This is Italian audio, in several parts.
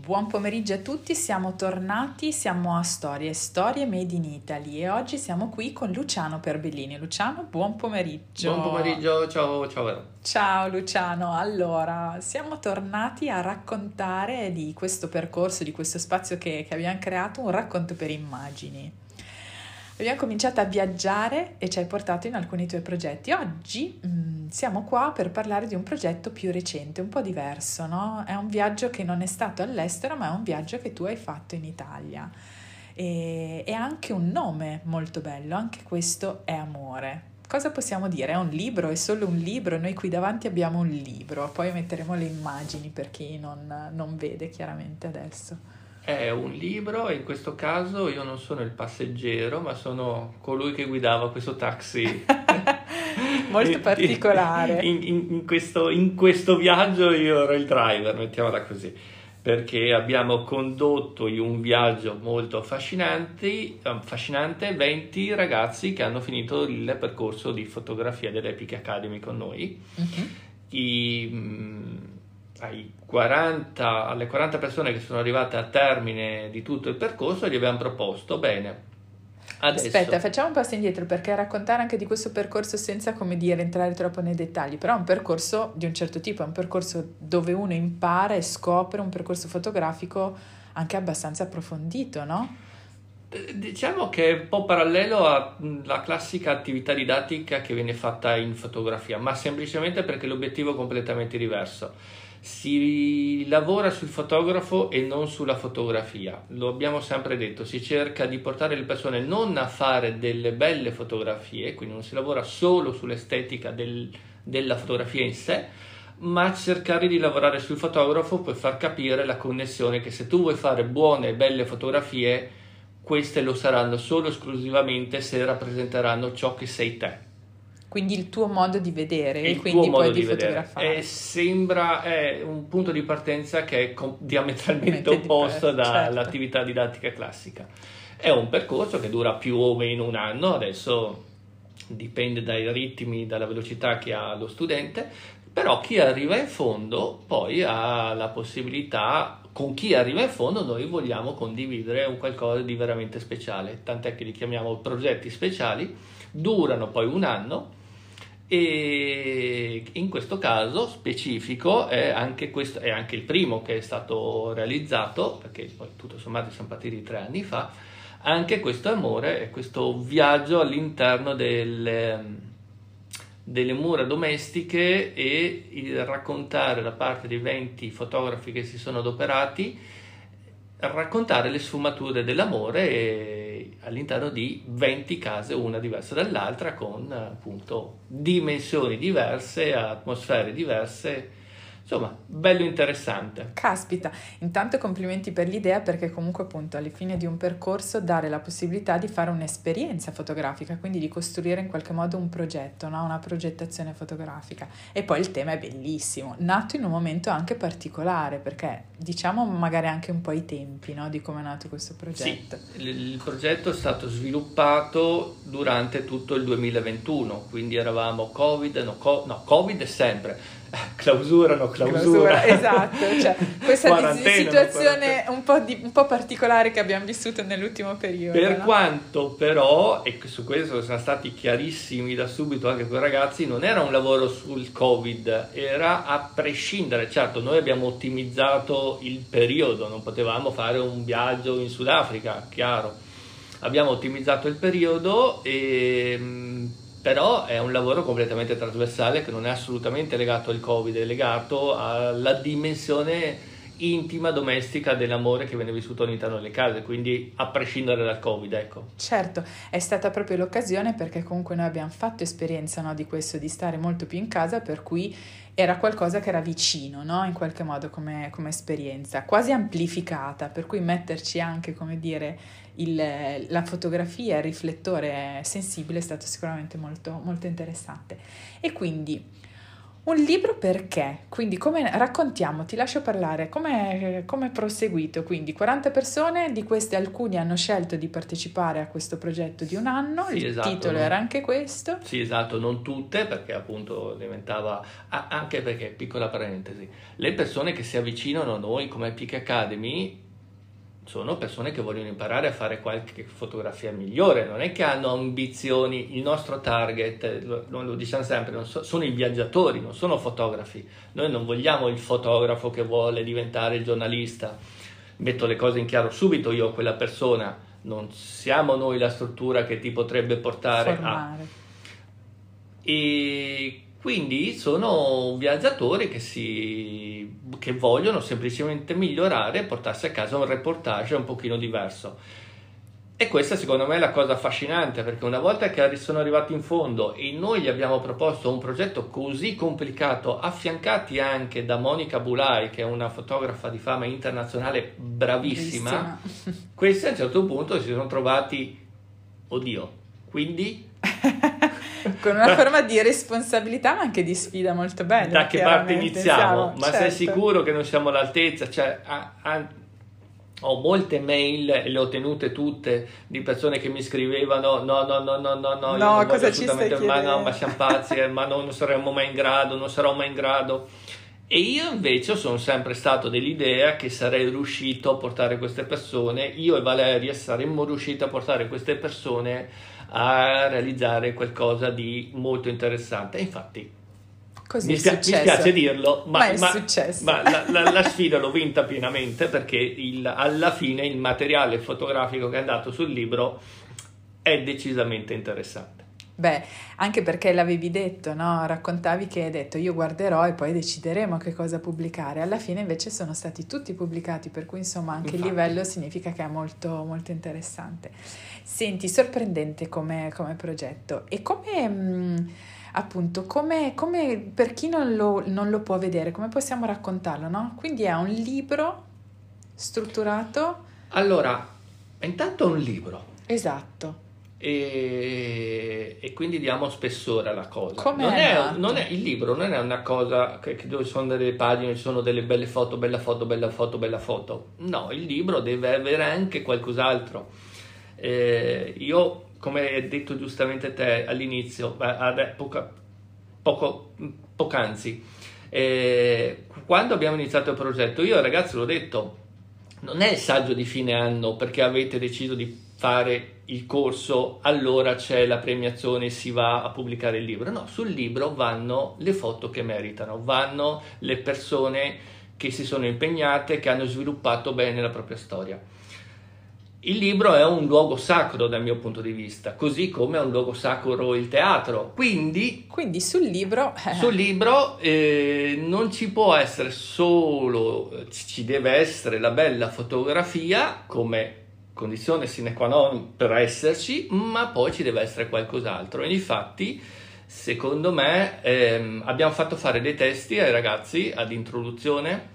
Buon pomeriggio a tutti, siamo tornati, siamo a Storie Made in Italy e oggi siamo qui con Luciano Perbellini. Luciano, buon pomeriggio. Buon pomeriggio, ciao. Ciao Luciano, allora siamo tornati a raccontare di questo percorso, di questo spazio che abbiamo creato, un racconto per immagini. Abbiamo cominciato a viaggiare e ci hai portato in alcuni tuoi progetti. Oggi siamo qua per parlare di un progetto più recente, un po' diverso, no? È un viaggio che non è stato all'estero, ma è un viaggio che tu hai fatto in Italia. E anche un nome molto bello, anche questo è Amore. Cosa possiamo dire? È un libro, è solo un libro, noi qui davanti abbiamo un libro, poi metteremo le immagini per chi non vede chiaramente adesso. È un libro e in questo caso io non sono il passeggero, ma sono colui che guidava questo taxi. Molto particolare. In questo viaggio io ero il driver, mettiamola così, perché abbiamo condotto in un viaggio molto affascinante 20 ragazzi che hanno finito il percorso di fotografia dell'Epic Academy con noi. Mm-hmm. Alle 40 persone che sono arrivate a termine di tutto il percorso gli abbiamo proposto, bene, adesso... Aspetta, facciamo un passo indietro, perché raccontare anche di questo percorso senza, come dire, entrare troppo nei dettagli, però è un percorso di un certo tipo, è un percorso dove uno impara e scopre, un percorso fotografico anche abbastanza approfondito, no? Diciamo che è un po' parallelo alla classica attività didattica che viene fatta in fotografia, ma semplicemente perché l'obiettivo è completamente diverso. Si lavora sul fotografo e non sulla fotografia, lo abbiamo sempre detto, si cerca di portare le persone non a fare delle belle fotografie, quindi non si lavora solo sull'estetica della fotografia in sé, ma cercare di lavorare sul fotografo per far capire la connessione che se tu vuoi fare buone e belle fotografie, queste lo saranno solo esclusivamente se rappresenteranno ciò che sei te. Quindi il tuo modo di vedere e quindi poi di fotografare. È un punto di partenza che è diametralmente opposto dall'attività didattica classica. È un percorso che dura più o meno un anno, adesso dipende dai ritmi, dalla velocità che ha lo studente, però chi arriva in fondo poi ha la possibilità, con chi arriva in fondo noi vogliamo condividere un qualcosa di veramente speciale, tant'è che li chiamiamo progetti speciali, durano poi un anno. E in questo caso specifico è anche il primo che è stato realizzato, perché poi tutto sommato siamo partiti 3 anni fa. Anche questo Amore è questo viaggio all'interno delle mura domestiche e il raccontare da parte dei 20 fotografi che si sono adoperati, raccontare le sfumature dell'amore all'interno di 20 case, una diversa dall'altra, con appunto dimensioni diverse, atmosfere diverse, insomma bello interessante. Caspita, intanto complimenti per l'idea, perché comunque appunto alla fine di un percorso dare la possibilità di fare un'esperienza fotografica, quindi di costruire in qualche modo un progetto, no? Una progettazione fotografica, e poi il tema è bellissimo, nato in un momento anche particolare, perché diciamo magari anche un po' i tempi, no? Di come è nato questo progetto. Sì, il progetto è stato sviluppato durante tutto il 2021, quindi eravamo Covid è sempre, clausura, esatto, cioè questa situazione un po' particolare che abbiamo vissuto nell'ultimo periodo, per no? Quanto però, e su questo sono stati chiarissimi da subito anche quei ragazzi, non era un lavoro sul Covid, era a prescindere. Certo, noi abbiamo ottimizzato il periodo, non potevamo fare un viaggio in Sudafrica, chiaro, abbiamo ottimizzato il periodo, però è un lavoro completamente trasversale che non è assolutamente legato al Covid, è legato alla dimensione intima, domestica dell'amore che viene vissuto all'interno delle case, quindi a prescindere dal Covid, ecco. Certo, è stata proprio l'occasione, perché comunque noi abbiamo fatto esperienza, no, di questo, di stare molto più in casa, per cui era qualcosa che era vicino, no? In qualche modo come esperienza, quasi amplificata, per cui metterci anche, come dire, la fotografia, il riflettore sensibile è stato sicuramente molto, molto interessante. E quindi Un libro perché? Quindi come raccontiamo, ti lascio parlare, come è proseguito? Quindi 40 persone, di queste alcuni hanno scelto di partecipare a questo progetto di un anno, sì, il esatto, titolo era anche questo. Sì, esatto, non tutte, perché appunto diventava, anche perché, piccola parentesi, le persone che si avvicinano a noi come Epic Academy sono persone che vogliono imparare a fare qualche fotografia migliore, non è che hanno ambizioni, il nostro target, lo diciamo sempre, sono i viaggiatori, non sono fotografi, noi non vogliamo il fotografo che vuole diventare il giornalista, metto le cose in chiaro subito io, quella persona, non siamo noi la struttura che ti potrebbe portare formare. E quindi sono viaggiatori che vogliono semplicemente migliorare e portarsi a casa un reportage un pochino diverso. E questa secondo me è la cosa affascinante, perché una volta che sono arrivati in fondo e noi gli abbiamo proposto un progetto così complicato, affiancati anche da Monica Bulaj, che è una fotografa di fama internazionale bravissima, questi a un certo punto si sono trovati, oddio, quindi... con una forma di responsabilità ma anche di sfida molto bella. Da che parte iniziamo? Ma certo. Sei sicuro che non siamo all'altezza? Cioè, ho molte mail e le ho tenute tutte di persone che mi scrivevano no, io non cosa ci stai chiedendo? Ma siamo pazzi, ma non saremo mai in grado, non sarò mai in grado. E io invece sono sempre stato dell'idea che sarei riuscito a portare queste persone, io e Valeria saremmo riusciti a portare queste persone a realizzare qualcosa di molto interessante. E infatti così mi spiace dirlo, ma è successo. Ma la sfida l'ho vinta pienamente, perché alla fine il materiale fotografico che è andato sul libro è decisamente interessante. Beh, anche perché l'avevi detto, no? Raccontavi che hai detto io guarderò e poi decideremo che cosa pubblicare. Alla fine invece sono stati tutti pubblicati, per cui insomma anche il livello significa che è molto, molto interessante. Senti, sorprendente come progetto e come per chi non lo può vedere, come possiamo raccontarlo, no? Quindi è un libro strutturato. Allora, intanto è un libro. Esatto. E quindi diamo spessore alla cosa. Il libro non è una cosa che dove sono delle pagine, ci sono delle belle foto, bella foto. No, il libro deve avere anche qualcos'altro. Io, come hai detto giustamente te all'inizio, poc'anzi, quando abbiamo iniziato il progetto, io ragazzi l'ho detto, non è il saggio di fine anno perché avete deciso di fare il corso, allora c'è la premiazione, si va a pubblicare il libro. No, sul libro vanno le foto che meritano, vanno le persone che si sono impegnate, che hanno sviluppato bene la propria storia. Il libro è un luogo sacro dal mio punto di vista, così come è un luogo sacro il teatro. Quindi sul libro non ci può essere solo, ci deve essere la bella fotografia come condizione sine qua non per esserci, ma poi ci deve essere qualcos'altro. E infatti, secondo me, abbiamo fatto fare dei testi ai ragazzi ad introduzione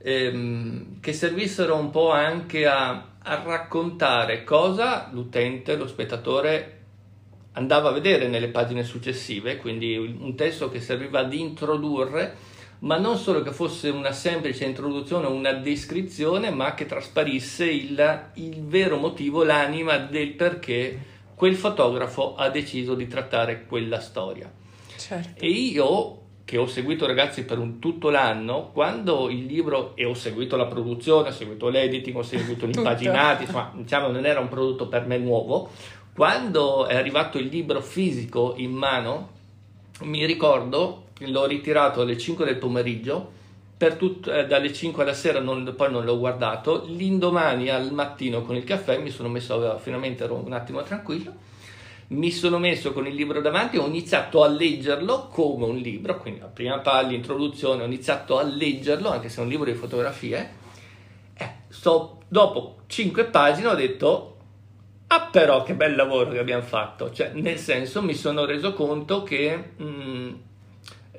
che servissero un po' anche a raccontare cosa l'utente, lo spettatore andava a vedere nelle pagine successive, quindi un testo che serviva ad introdurre, ma non solo che fosse una semplice introduzione, una descrizione, ma che trasparisse il vero motivo, l'anima del perché quel fotografo ha deciso di trattare quella storia. Certo. E io, che ho seguito ragazzi per tutto l'anno, quando il libro, e ho seguito la produzione, ho seguito l'editing, ho seguito gli impaginati, insomma, diciamo non era un prodotto per me nuovo, quando è arrivato il libro fisico in mano, mi ricordo... L'ho ritirato alle 5 del pomeriggio, dalle 5 alla sera poi non l'ho guardato, l'indomani al mattino con il caffè mi sono messo, finalmente ero un attimo tranquillo, mi sono messo con il libro davanti e ho iniziato a leggerlo come un libro, quindi la prima pagina, l'introduzione, ho iniziato a leggerlo, anche se è un libro di fotografie, dopo 5 pagine ho detto... Ah però che bel lavoro che abbiamo fatto, cioè nel senso mi sono reso conto che...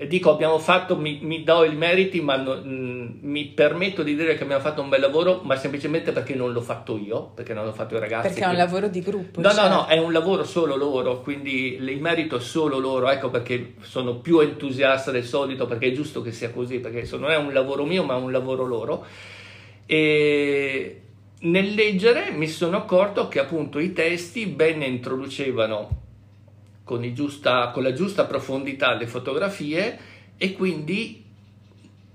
Dico abbiamo fatto, mi do i meriti, ma mi permetto di dire che abbiamo fatto un bel lavoro, ma semplicemente perché non l'ho fatto io, perché non l'ho fatto i ragazzi. Perché quindi... è un lavoro di gruppo. No, cioè... no, è un lavoro solo loro, quindi il merito è solo loro, ecco perché sono più entusiasta del solito, perché è giusto che sia così, perché non è un lavoro mio, ma un lavoro loro. E nel leggere mi sono accorto che appunto i testi ben introducevano con la giusta profondità le fotografie, e quindi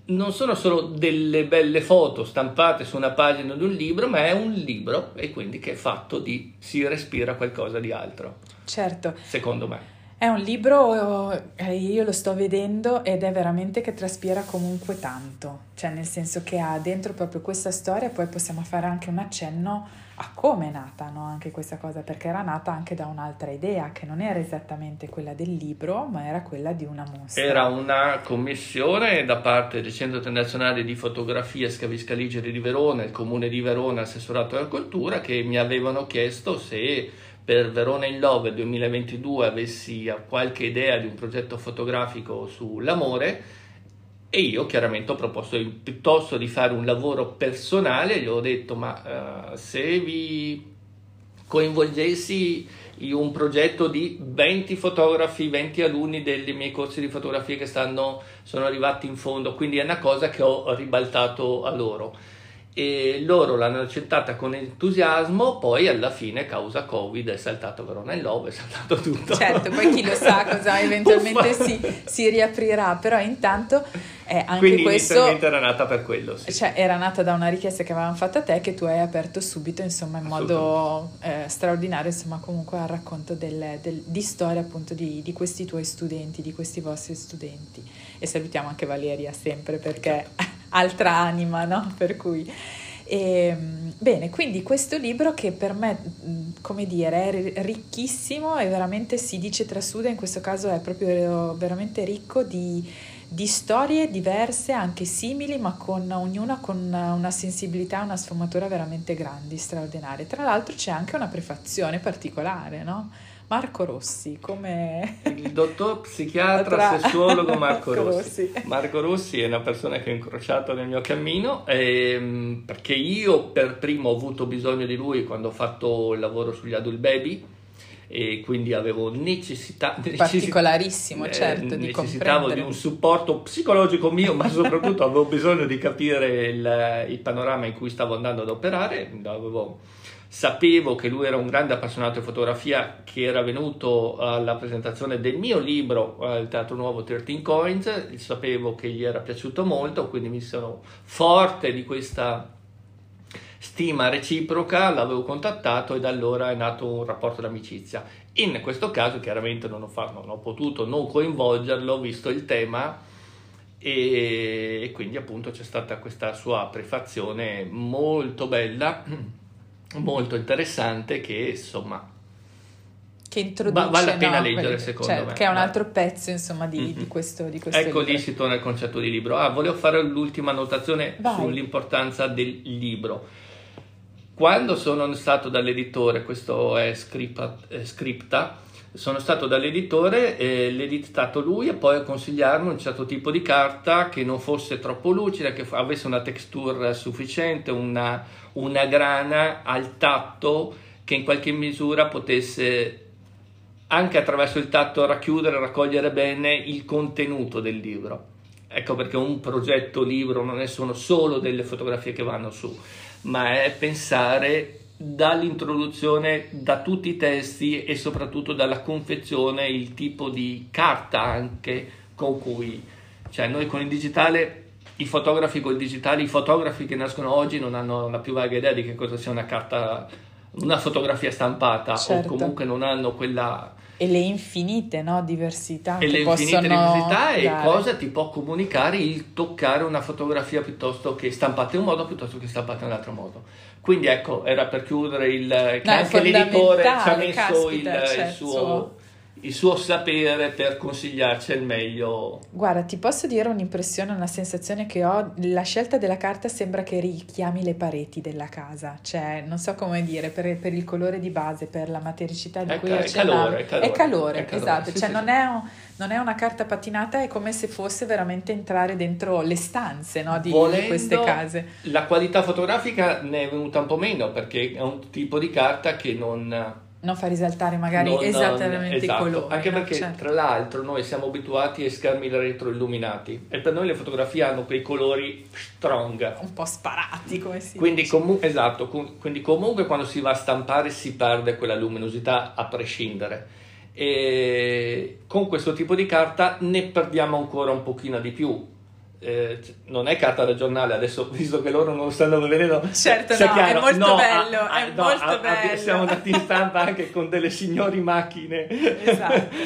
non sono solo delle belle foto stampate su una pagina di un libro, ma è un libro, e quindi che è fatto di, si respira qualcosa di altro. Certo. Secondo me. È un libro, io lo sto vedendo, ed è veramente che traspira comunque tanto, cioè nel senso che ha dentro proprio questa storia. Poi possiamo fare anche un accenno a come è nata, no? Anche questa cosa, perché era nata anche da un'altra idea che non era esattamente quella del libro, ma era quella di una mostra. Era una commissione da parte del Centro internazionale di Fotografia Scavi Scaligeri di Verona, il Comune di Verona, assessorato alla cultura, che mi avevano chiesto se per Verona in Love 2022 avessi qualche idea di un progetto fotografico sull'amore, e io chiaramente ho proposto piuttosto di fare un lavoro personale. Gli ho detto ma se vi coinvolgessi in un progetto di 20 fotografi, 20 alunni dei miei corsi di fotografia che sono arrivati in fondo, quindi è una cosa che ho ribaltato a loro. E loro l'hanno accettata con entusiasmo, poi alla fine causa Covid è saltato Verona in Love, è saltato tutto. Certo, poi chi lo sa cosa eventualmente si riaprirà, però intanto anche quindi questo... Quindi inizialmente era nata per quello, sì. Cioè era nata da una richiesta che avevamo fatto a te, che tu hai aperto subito, insomma, in modo straordinario, insomma, comunque al racconto di storia appunto di questi tuoi studenti, di questi vostri studenti. E salutiamo anche Valeria sempre, perché... Certo. Altra anima, no? Per cui bene, quindi questo libro che per me, come dire, è ricchissimo e veramente si dice trasuda, in questo caso è proprio veramente ricco di storie diverse, anche simili, ma con ognuna con una sensibilità, una sfumatura veramente grandi, straordinarie. Tra l'altro c'è anche una prefazione particolare, no? Marco Rossi, come il dottor psichiatra sessuologo Marco Rossi. Marco Rossi è una persona che ho incrociato nel mio cammino, perché io per primo ho avuto bisogno di lui quando ho fatto il lavoro sugli adult baby, e quindi avevo necessità particolarissimo, certo, di necessitavo di un supporto psicologico mio, ma soprattutto avevo bisogno di capire il panorama in cui stavo andando ad operare. Sapevo che lui era un grande appassionato di fotografia, che era venuto alla presentazione del mio libro al Teatro Nuovo 13 Coins, sapevo che gli era piaciuto molto, quindi mi sono forte di questa stima reciproca, l'avevo contattato e da allora è nato un rapporto d'amicizia. In questo caso chiaramente non ho potuto non coinvolgerlo, visto il tema, e quindi appunto c'è stata questa sua prefazione molto bella, molto interessante, che insomma che introduce, vale la pena leggere, secondo me, che è un altro pezzo, insomma, di questo ecco libro. Lì si torna al concetto di libro. Volevo fare l'ultima annotazione sull'importanza del libro. Quando sono stato dall'editore, questo è Scripta, sono stato dall'editore, l'editato lui, e poi a consigliarmi un certo tipo di carta che non fosse troppo lucida, che avesse una texture sufficiente, una grana al tatto, che in qualche misura potesse anche attraverso il tatto raccogliere bene il contenuto del libro. Ecco perché un progetto libro non è solo delle fotografie che vanno su, ma è pensare dall'introduzione, da tutti i testi e soprattutto dalla confezione, il tipo di carta anche con cui, cioè noi con il digitale, i fotografi che nascono oggi non hanno la più vaga idea di che cosa sia una carta, una fotografia stampata, certo. O comunque non hanno quella... E le infinite, no? Diversità e che le infinite diversità dare. E cosa ti può comunicare il toccare una fotografia piuttosto che stampata in un modo piuttosto che stampata in un altro modo. Quindi ecco, era per chiudere che anche l'editore ci ha messo il suo il suo sapere per consigliarci il meglio. Guarda, ti posso dire un'impressione, una sensazione che ho: la scelta della carta sembra che richiami le pareti della casa, cioè non so come dire, per il colore di base, per la matericità di cui accennavo. È calore, esatto, sì, cioè sì. Non è una carta patinata, è come se fosse veramente entrare dentro le stanze, no, di queste case. La qualità fotografica ne è venuta un po' meno, perché è un tipo di carta che non fa risaltare magari esattamente i colori. Anche perché, certo, tra l'altro, noi siamo abituati ai schermi retroilluminati e per noi le fotografie hanno quei colori strong, un po' sparati, come si dice. Esatto, quindi comunque quando si va a stampare si perde quella luminosità a prescindere. E con questo tipo di carta ne perdiamo ancora un pochino di più. Non è carta da giornale, adesso visto che loro non lo stanno vedendo, certo, no, chiaro, è molto bello. Siamo andati in stampa anche con delle signori macchine, esatto,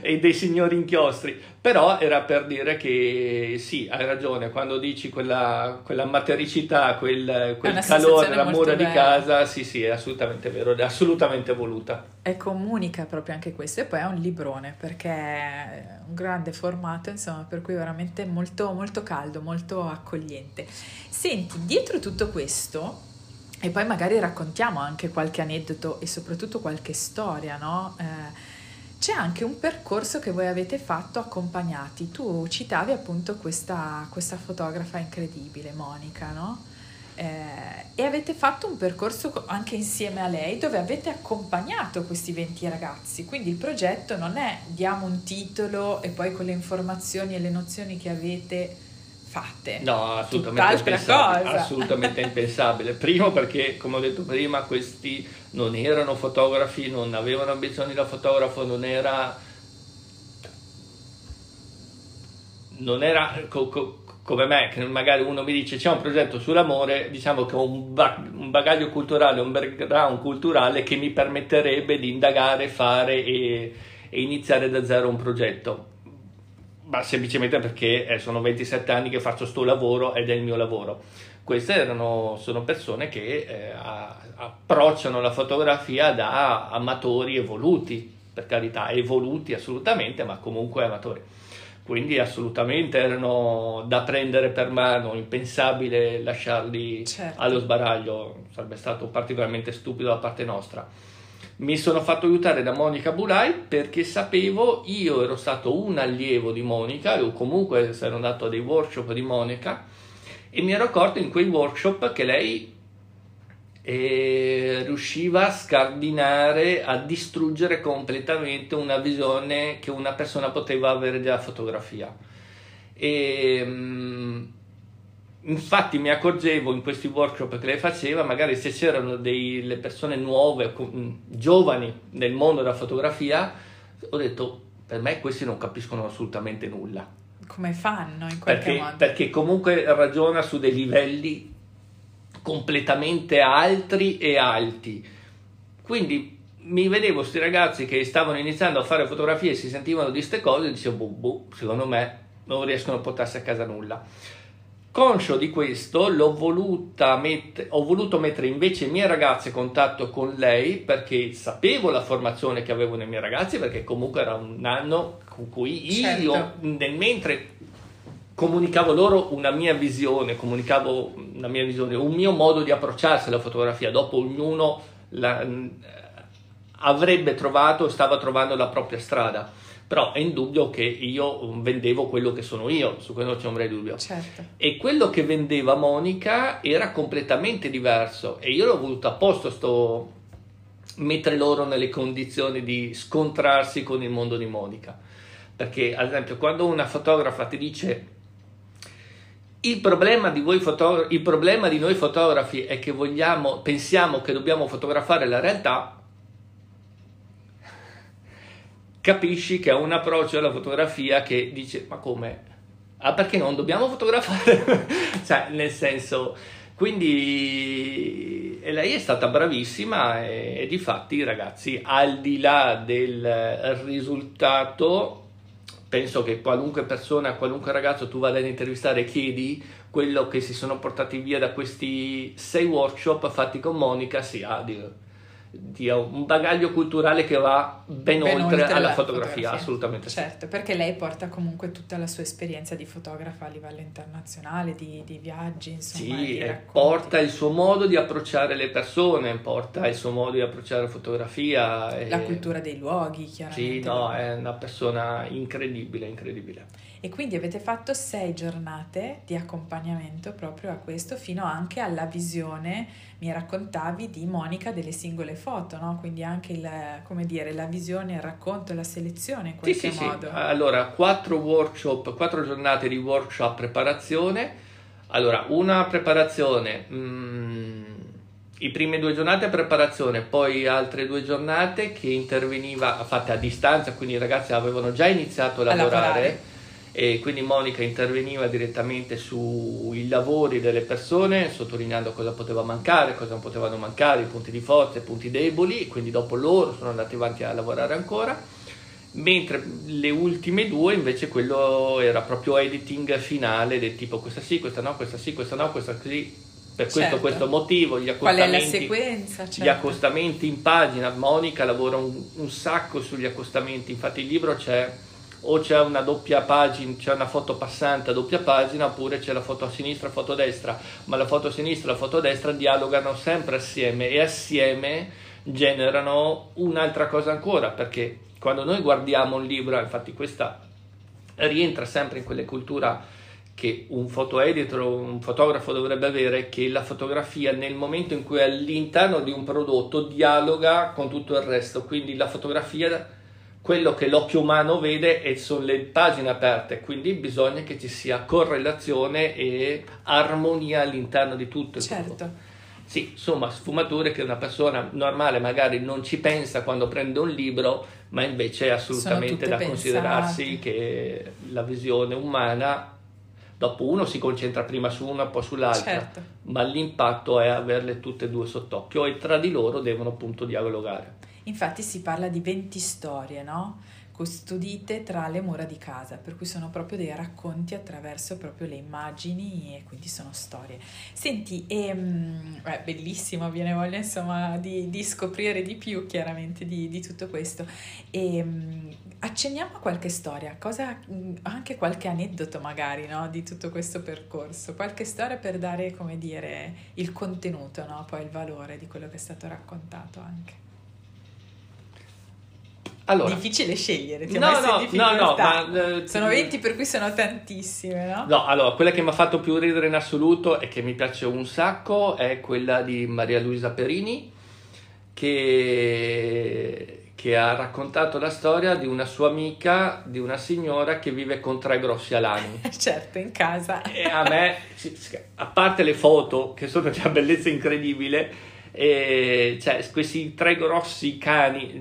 e dei signori inchiostri, però era per dire che sì, hai ragione quando dici quella matericità, quel calore, la mura di casa, sì, è assolutamente vero, è assolutamente voluta, e comunica proprio anche questo. E poi è un librone, perché è un grande formato, insomma, per cui veramente molto molto caldo, molto accogliente. Senti, dietro tutto questo, e poi magari raccontiamo anche qualche aneddoto e soprattutto qualche storia, no? C'è anche un percorso che voi avete fatto accompagnati. Tu citavi appunto questa fotografa incredibile, Monica, no? E avete fatto un percorso anche insieme a lei, dove avete accompagnato questi 20 ragazzi, quindi il progetto non è diamo un titolo e poi con le informazioni e le nozioni che avete fatte, no, assolutamente impensabile. Primo, perché come ho detto prima, questi non erano fotografi, non avevano ambizioni da fotografo, non era come me, che magari uno mi dice c'è un progetto sull'amore, diciamo che ho un bagaglio culturale, un background culturale che mi permetterebbe di indagare, fare e iniziare da zero un progetto, ma semplicemente perché sono 27 anni che faccio sto lavoro ed è il mio lavoro. Queste sono persone che approcciano la fotografia da amatori evoluti, per carità, evoluti assolutamente, ma comunque amatori. Quindi assolutamente erano da prendere per mano, impensabile lasciarli, certo, allo sbaraglio, sarebbe stato particolarmente stupido da parte nostra. Mi sono fatto aiutare da Monica Bulaj, perché sapevo, io ero stato un allievo di Monica, o comunque sono andato a dei workshop di Monica, e mi ero accorto in quei workshop che lei riusciva a scardinare, a distruggere completamente una visione che una persona poteva avere della fotografia. E infatti mi accorgevo in questi workshop che lei faceva, magari se c'erano delle persone nuove, giovani nel mondo della fotografia, ho detto per me questi non capiscono assolutamente nulla, come fanno in qualche modo, perché comunque ragiona su dei livelli completamente altri e alti. Quindi mi vedevo questi ragazzi che stavano iniziando a fare fotografie e si sentivano di ste cose e dicevo secondo me non riescono a portarsi a casa nulla. Conscio di questo ho voluto mettere invece i miei ragazzi in contatto con lei, perché sapevo la formazione che avevo nei miei ragazzi, perché comunque era un anno con cui, certo, io mentre comunicavo loro una mia visione, un mio modo di approcciarsi alla fotografia. Dopo ognuno avrebbe trovato, stava trovando la propria strada, però è indubbio che io vendevo quello che sono io, su questo non c'è ombra di dubbio, certo. E quello che vendeva Monica era completamente diverso, e io l'ho voluto apposta mettere loro nelle condizioni di scontrarsi con il mondo di Monica, perché ad esempio quando una fotografa ti dice il problema di noi fotografi è che pensiamo che dobbiamo fotografare la realtà, capisci che ha un approccio alla fotografia che dice ma come? Ah, perché non dobbiamo fotografare? Cioè, nel senso, quindi lei è stata bravissima e difatti, ragazzi, al di là del risultato, penso che qualunque persona, qualunque ragazzo tu vada ad intervistare e chiedi quello che si sono portati via da questi 6 workshop fatti con Monica, si ha di un bagaglio culturale che va ben oltre alla fotografia, assolutamente. Certo, sì. Perché lei porta comunque tutta la sua esperienza di fotografa a livello internazionale, di viaggi, insomma. Sì, porta il suo modo di approcciare le persone, porta il suo modo di approcciare la fotografia. La cultura dei luoghi, chiaramente. Sì, no, è una persona incredibile, incredibile. E quindi avete fatto 6 giornate di accompagnamento proprio a questo, fino anche alla visione, mi raccontavi, di Monica delle singole foto, no? Quindi anche la visione, il racconto, la selezione in qualche modo. Sì. Allora, 4 giornate di workshop preparazione. Allora, una preparazione, i prime 2 giornate a preparazione, poi altre 2 giornate che interveniva, fatte a distanza, quindi i ragazzi avevano già iniziato a lavorare. E quindi Monica interveniva direttamente sui lavori delle persone, sottolineando cosa poteva mancare, cosa non potevano mancare, i punti di forza, i punti deboli, quindi dopo loro sono andati avanti a lavorare ancora, mentre le ultime 2 invece quello era proprio editing finale del tipo questa sì, questa no, questa sì, questa no, questa sì. Per questo motivo, gli accostamenti. Qual è la sequenza? Certo. Gli accostamenti in pagina, Monica lavora un sacco sugli accostamenti, infatti il libro c'è una doppia pagina, c'è una foto passante a doppia pagina, oppure c'è la foto a sinistra, foto a destra, ma la foto a sinistra e la foto a destra dialogano sempre assieme e assieme generano un'altra cosa ancora, perché quando noi guardiamo un libro, infatti questa rientra sempre in quelle culture che un photo editor, un fotografo dovrebbe avere, che la fotografia nel momento in cui è all'interno di un prodotto dialoga con tutto il resto, quindi la fotografia, quello che l'occhio umano vede e sono le pagine aperte, quindi bisogna che ci sia correlazione e armonia all'interno di tutto. Certo. Sì, insomma, sfumature che una persona normale magari non ci pensa quando prende un libro, ma invece è assolutamente da considerarsi che la visione umana, dopo uno si concentra prima su una, poi sull'altra, certo, ma l'impatto è averle tutte e 2 sott'occhio e tra di loro devono appunto dialogare. Infatti si parla di 20 storie, no? Custodite tra le mura di casa, per cui sono proprio dei racconti attraverso proprio le immagini e quindi sono storie. Senti, è bellissimo, viene voglia insomma di scoprire di più chiaramente di tutto questo. Accenniamo a qualche storia, anche qualche aneddoto magari, no? Di tutto questo percorso, qualche storia per dare, come dire, il contenuto, no? Poi il valore di quello che è stato raccontato anche. Allora, difficile scegliere, ma sono 20, per cui sono tantissime, no? No, allora, quella che mi ha fatto più ridere in assoluto e che mi piace un sacco è quella di Maria Luisa Perini, che ha raccontato la storia di una sua amica, di una signora che vive con 3 grossi alani. Certo, in casa. E a me, a parte le foto, che sono di una bellezza incredibile, questi 3 grossi cani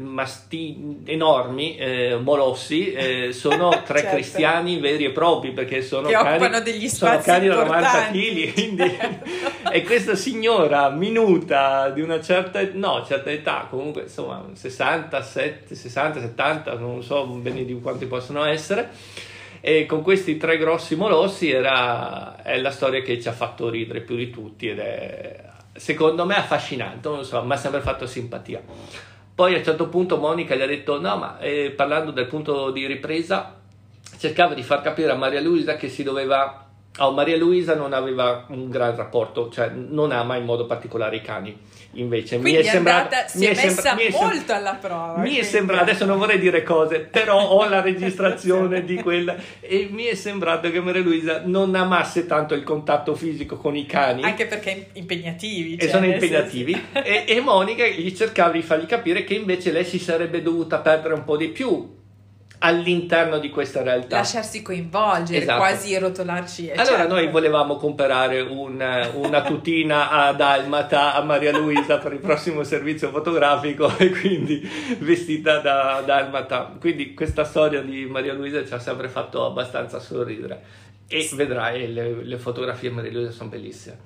enormi, molossi, sono 3 certo, cristiani veri e propri, perché sono che occupano degli spazi, sono cani da 90 kg, quindi certo. E questa signora minuta di una certa età, comunque insomma 60, 70, non so bene di quanti possono essere, e con questi 3 grossi molossi è la storia che ci ha fatto ridere più di tutti ed è secondo me affascinante, non so, mi ha sempre fatto simpatia. Poi a un certo punto Monica gli ha detto no, ma parlando del punto di ripresa, cercava di far capire a Maria Luisa che si doveva... Maria Luisa non aveva un gran rapporto, cioè non ama in modo particolare i cani, invece quindi mi è messa molto alla prova, adesso non vorrei dire cose, però ho la registrazione di quella, e mi è sembrato che Maria Luisa non amasse tanto il contatto fisico con i cani, anche perché impegnativi, cioè, e sono impegnativi, e Monica gli cercava di fargli capire che invece lei si sarebbe dovuta perdere un po' di più all'interno di questa realtà, lasciarsi coinvolgere, esatto, quasi rotolarci. Allora noi volevamo comprare una tutina a dalmata a Maria Luisa per il prossimo servizio fotografico, e quindi vestita da dalmata, quindi questa storia di Maria Luisa ci ha sempre fatto abbastanza sorridere, e vedrai le fotografie di Maria Luisa sono bellissime.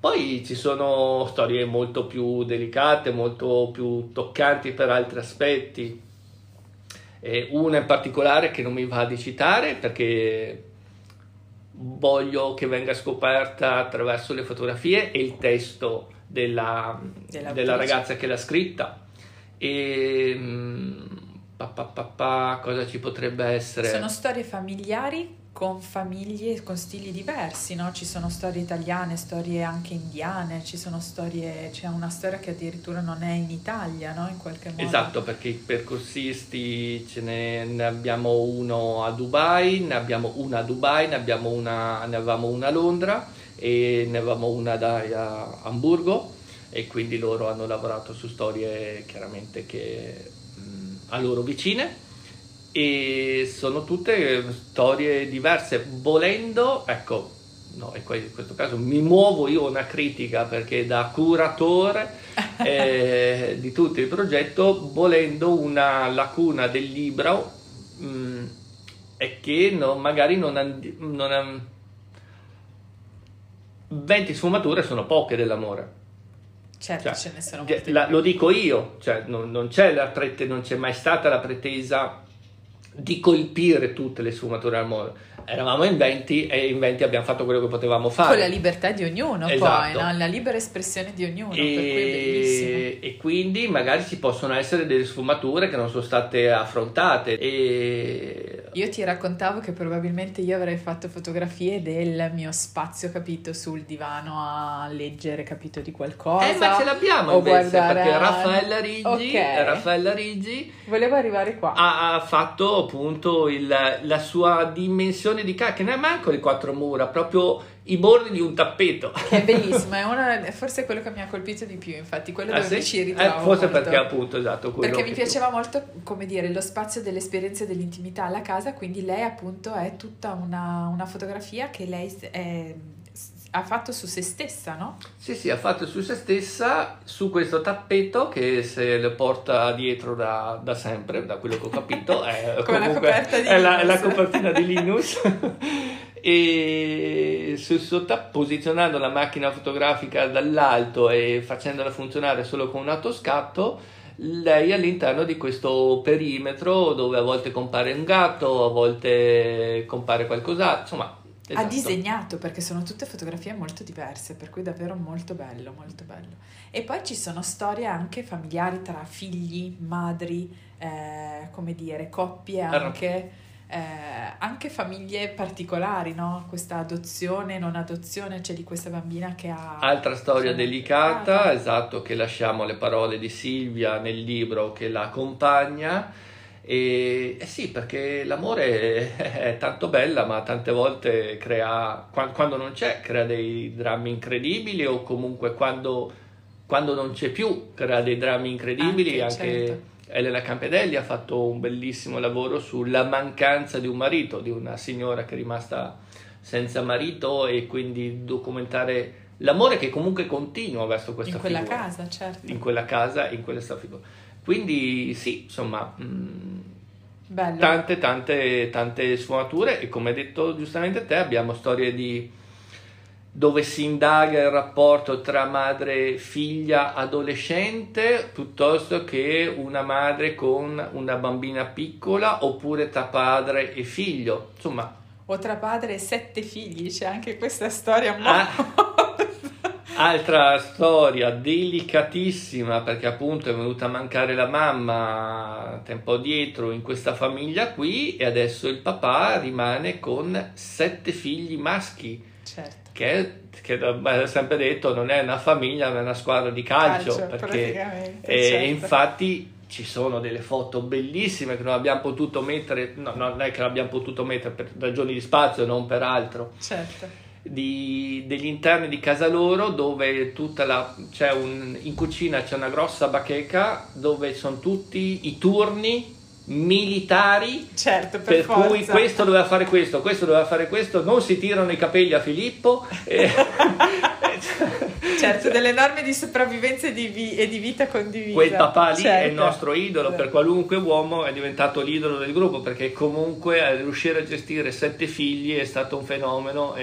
Poi ci sono storie molto più delicate, molto più toccanti per altri aspetti. Una in particolare che non mi va di citare perché voglio che venga scoperta attraverso le fotografie e il testo della ragazza che l'ha scritta, Cosa ci potrebbe essere? Sono storie familiari con famiglie con stili diversi, no? Ci sono storie italiane, storie anche indiane, ci sono storie, c'è una storia che addirittura non è in Italia, no? In qualche modo. Esatto, perché i percorsisti ne abbiamo uno a Dubai, ne avevamo una a Londra e ne avevamo una a Amburgo, e quindi loro hanno lavorato su storie chiaramente che a loro vicine, e sono tutte storie diverse. Volendo, ecco, no, e in questo caso mi muovo io una critica, perché da curatore di tutto il progetto, volendo, una lacuna del libro è che magari 20 sfumature sono poche dell'amore. Certo, cioè, ce ne sono molte. Lo dico io, cioè, non c'è mai stata la pretesa di colpire tutte le sfumature del mondo. Eravamo in 20 e in 20 abbiamo fatto quello che potevamo fare. Con la libertà di ognuno, esatto. Poi, no? La libera espressione di ognuno, per cui è bellissimo. E quindi magari ci possono essere delle sfumature che non sono state affrontate. Io ti raccontavo che probabilmente io avrei fatto fotografie del mio spazio, capito, sul divano a leggere, capito, di qualcosa. Ma ce l'abbiamo invece, perché Raffaella Righi, okay. Raffaella Righi voleva arrivare qua. Ha fatto appunto la sua dimensione di che non è manco le quattro mura, proprio i bordi di un tappeto. Che è bellissimo, è forse quello che mi ha colpito di più, infatti, quello dove mi ci ritrovo. Forse molto. Perché appunto, esatto. Perché mi piaceva molto, come dire, lo spazio dell'esperienza e dell'intimità alla casa, quindi lei appunto è tutta una fotografia che lei ha fatto su se stessa, no? Sì, ha fatto su se stessa, su questo tappeto che se lo porta dietro da sempre, da quello che ho capito, è come comunque la copertina di Linus. E posizionando la macchina fotografica dall'alto e facendola funzionare solo con un autoscatto, lei all'interno di questo perimetro dove a volte compare un gatto, a volte compare qualcos'altro, insomma. Esatto. Ha disegnato, perché sono tutte fotografie molto diverse, per cui davvero molto bello, molto bello. E poi ci sono storie anche familiari tra figli, madri, come dire, coppie anche. Anche famiglie particolari, no? Questa adozione, non adozione, cioè di questa bambina che ha... Altra storia delicata, esatto, che lasciamo le parole di Silvia nel libro che la accompagna. E sì, perché l'amore è tanto bella, ma tante volte quando non c'è, crea dei drammi incredibili, o comunque quando non c'è più, crea dei drammi incredibili anche certo. Elena Campedelli ha fatto un bellissimo lavoro sulla mancanza di un marito, di una signora che è rimasta senza marito, e quindi documentare l'amore che comunque continua verso questa figura. In quella casa, certo. In quella casa, in quella figura. Quindi sì, insomma, bello. Tante sfumature, e come hai detto giustamente te, abbiamo storie di... dove si indaga il rapporto tra madre, figlia, adolescente, piuttosto che una madre con una bambina piccola, oppure tra padre e figlio, insomma. O tra padre e 7 figli, c'è anche questa storia Altra storia delicatissima, perché appunto è venuta a mancare la mamma tempo addietro in questa famiglia qui, e adesso il papà rimane con 7 figli maschi. Certo. Che ho sempre detto, non è una famiglia, ma è una squadra di calcio, perché certo. Infatti ci sono delle foto bellissime che non abbiamo potuto mettere, non è che non abbiamo potuto mettere per ragioni di spazio, non per altro, certo. Degli interni di casa loro, dove in cucina c'è una grossa bacheca dove sono tutti i turni militari, certo, per forza. Cui questo doveva fare questo, non si tirano i capelli a Filippo certo, delle norme di sopravvivenza e di vita condivisa. Quel papà lì, certo, è il nostro idolo, certo. Per qualunque uomo è diventato l'idolo del gruppo, perché comunque a riuscire a gestire 7 figli è stato un fenomeno,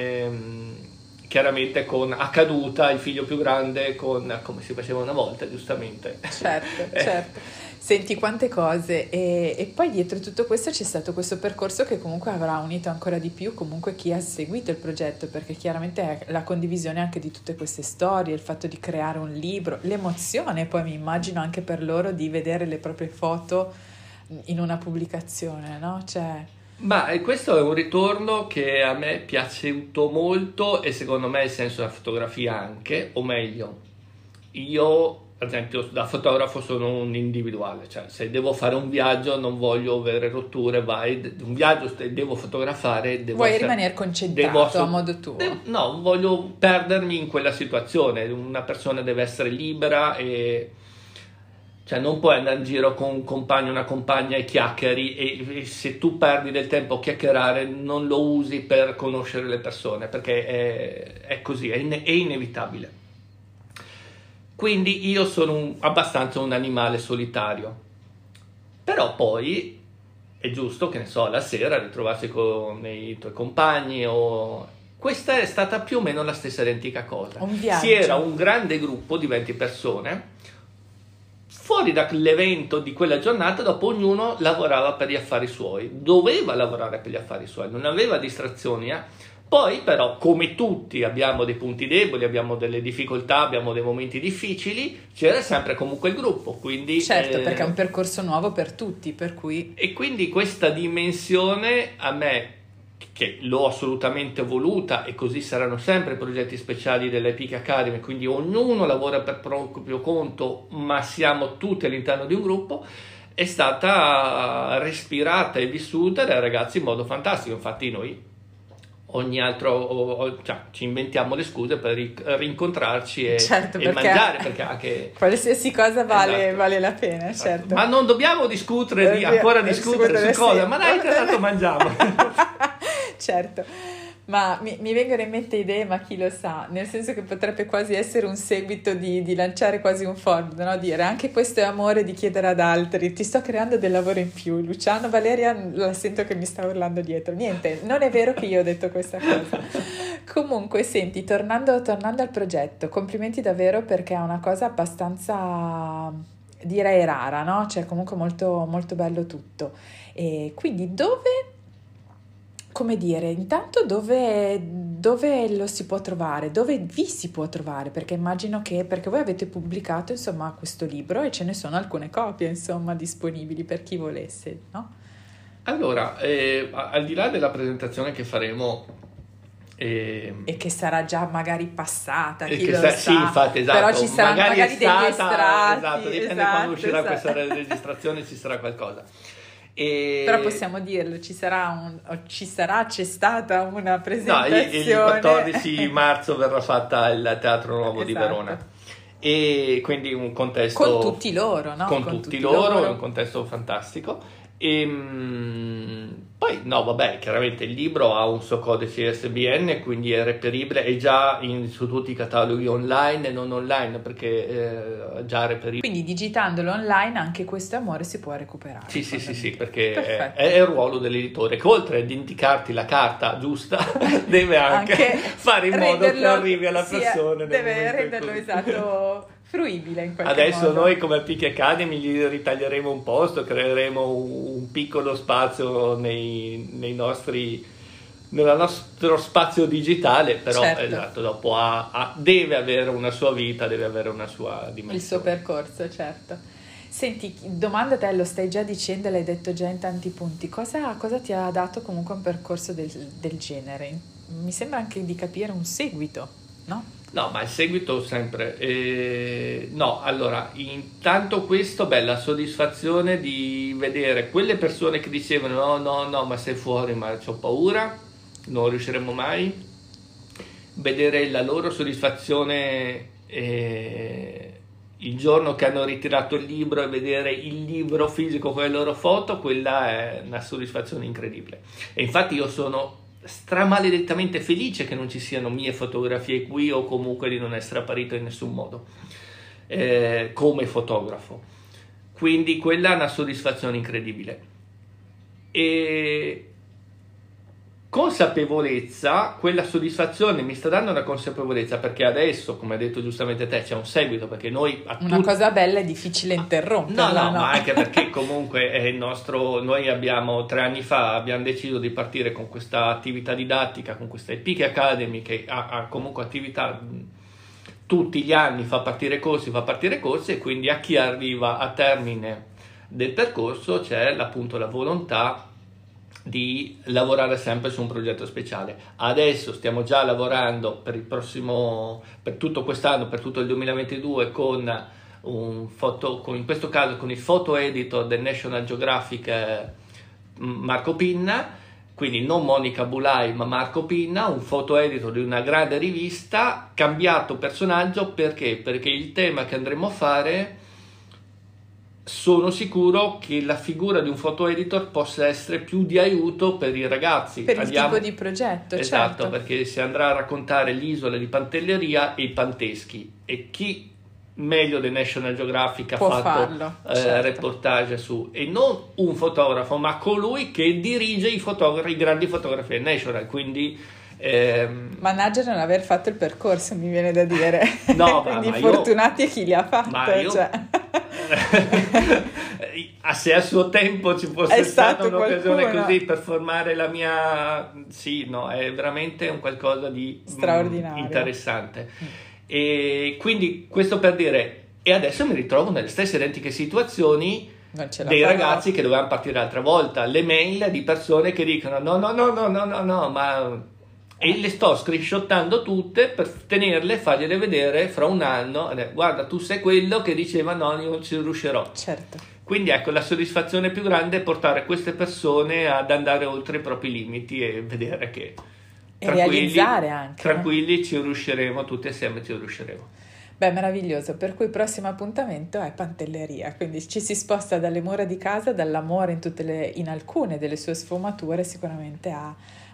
chiaramente con a caduta il figlio più grande, come si faceva una volta, giustamente, certo. Senti quante cose, e poi dietro tutto questo c'è stato questo percorso che comunque avrà unito ancora di più comunque chi ha seguito il progetto, perché chiaramente è la condivisione anche di tutte queste storie, il fatto di creare un libro, l'emozione poi mi immagino anche per loro di vedere le proprie foto in una pubblicazione, no? Cioè... Ma questo è un ritorno che a me è piaciuto molto e secondo me è il senso della fotografia anche, o meglio, io... ad esempio da fotografo sono un individuale, cioè se devo fare un viaggio non voglio avere rotture, un viaggio devo fotografare, devo rimanere concentrato, a modo tuo. No, voglio perdermi in quella situazione, una persona deve essere libera e cioè non puoi andare in giro con un compagno, una compagna e chiacchieri e se tu perdi del tempo a chiacchierare non lo usi per conoscere le persone, perché è così, è inevitabile. Quindi io sono abbastanza un animale solitario, però poi è giusto, che ne so, la sera ritrovarsi con i tuoi compagni o... Questa è stata più o meno la stessa identica cosa. Un viaggio. Si era un grande gruppo di 20 persone, fuori dall'evento di quella giornata dopo ognuno lavorava per gli affari suoi, doveva lavorare per gli affari suoi, non aveva distrazioni, Poi però, come tutti, abbiamo dei punti deboli, abbiamo delle difficoltà, abbiamo dei momenti difficili, c'era sempre comunque il gruppo, quindi... Certo, perché è un percorso nuovo per tutti, per cui... E quindi questa dimensione a me, che l'ho assolutamente voluta, e così saranno sempre i progetti speciali dell'Epic Academy, quindi ognuno lavora per proprio conto, ma siamo tutti all'interno di un gruppo, è stata respirata e vissuta dai ragazzi in modo fantastico, infatti noi... ci inventiamo le scuse per rincontrarci e mangiare, perché anche qualsiasi cosa vale la pena, certo. Ma non dobbiamo discutere su cosa, ma dai, tanto mangiamo. Certo. Ma mi vengono in mente idee, ma chi lo sa, nel senso che potrebbe quasi essere un seguito di lanciare quasi un forum, no? Dire anche questo è amore di chiedere ad altri, ti sto creando del lavoro in più, Luciano, Valeria, la sento che mi sta urlando dietro, niente, non è vero che io ho detto questa cosa. Comunque senti, tornando al progetto, complimenti davvero perché è una cosa abbastanza, direi, rara, no? Cioè comunque molto, molto bello tutto, e quindi dove lo si può trovare, dove vi si può trovare, perché immagino che, perché voi avete pubblicato insomma questo libro e ce ne sono alcune copie insomma disponibili per chi volesse, no? Allora, al di là della presentazione che faremo e che sarà già magari passata, chi lo sa, sì, infatti, esatto, però ci saranno magari degli estratti, esatto, dipende quando uscirà questa registrazione ci sarà qualcosa. Però possiamo dirlo, c'è stata una presentazione. No, il 14 marzo verrà fatta al Teatro Nuovo, esatto, di Verona, e quindi un contesto con tutti loro, no? Con tutti loro. È un contesto fantastico. E poi chiaramente il libro ha un suo codice ISBN, quindi è reperibile, è già su tutti i cataloghi online e non online, perché è già reperibile, quindi digitandolo online anche questo amore si può recuperare. Sì, perché è il ruolo dell'editore, che oltre ad indicarti la carta giusta deve anche fare in modo che arrivi alla persona, deve renderlo esatto, fruibile in qualche modo. Adesso noi come Epic Academy gli ritaglieremo un posto, creeremo un piccolo spazio nel nostro spazio digitale, però certo. Esatto, dopo deve avere una sua vita, deve avere una sua dimensione. Il suo percorso, certo. Senti, domanda te, lo stai già dicendo, l'hai detto già in tanti punti, cosa ti ha dato comunque un percorso del genere? Mi sembra anche di capire un seguito, no? No, ma il seguito sempre. Allora, intanto questo, la soddisfazione di vedere quelle persone che dicevano no, ma sei fuori, ma c'ho paura, non riusciremo mai. Vedere la loro soddisfazione il giorno che hanno ritirato il libro e vedere il libro fisico con le loro foto, quella è una soddisfazione incredibile. E infatti io sono stramaledettamente felice che non ci siano mie fotografie qui, o comunque di non essere apparito in nessun modo come fotografo, quindi quella è una soddisfazione incredibile. E consapevolezza, quella soddisfazione mi sta dando una consapevolezza, perché adesso, come ha detto giustamente te, c'è un seguito, perché noi una cosa bella è difficile interromperla, no? Ma anche perché comunque è il nostro, noi abbiamo 3 anni fa abbiamo deciso di partire con questa attività didattica, con questa Epic Academy, che ha comunque attività tutti gli anni, fa partire corsi, e quindi a chi arriva a termine del percorso c'è appunto la volontà di lavorare sempre su un progetto speciale. Adesso stiamo già lavorando per tutto quest'anno, per tutto il 2022, in questo caso con il foto editor del National Geographic Marco Pinna, quindi non Monica Bulaj ma Marco Pinna, un foto editor di una grande rivista, cambiato personaggio, perché il tema che andremo a fare, sono sicuro che la figura di un foto editor possa essere più di aiuto per i ragazzi. Per il tipo di progetto, esatto, certo. Perché si andrà a raccontare l'isola di Pantelleria e i panteschi. E chi meglio del National Geographic può certo, reportage su. E non un fotografo, ma colui che dirige i grandi fotografi del National, quindi... Mannaggia non aver fatto il percorso, mi viene da dire. No, quindi fortunati a chi li ha fatti. Se a suo tempo ci fosse stata un'occasione così per formare la mia... Sì, no, è veramente un qualcosa di straordinario, interessante. E quindi questo per dire, e adesso mi ritrovo nelle stesse identiche situazioni dei ragazzi che dovevano partire l'altra volta, le mail di persone che dicono no, ma... E le sto screenshottando tutte per tenerle, fargliele vedere fra un anno. Guarda, tu sei quello che diceva no, io non ci riuscirò. Certo. Quindi ecco, la soddisfazione più grande è portare queste persone ad andare oltre i propri limiti e vedere che realizzare anche. Tranquilli, ci riusciremo, tutti assieme ci riusciremo. Beh, meraviglioso, per cui il prossimo appuntamento è Pantelleria, quindi ci si sposta dalle mura di casa, dall'amore in alcune delle sue sfumature sicuramente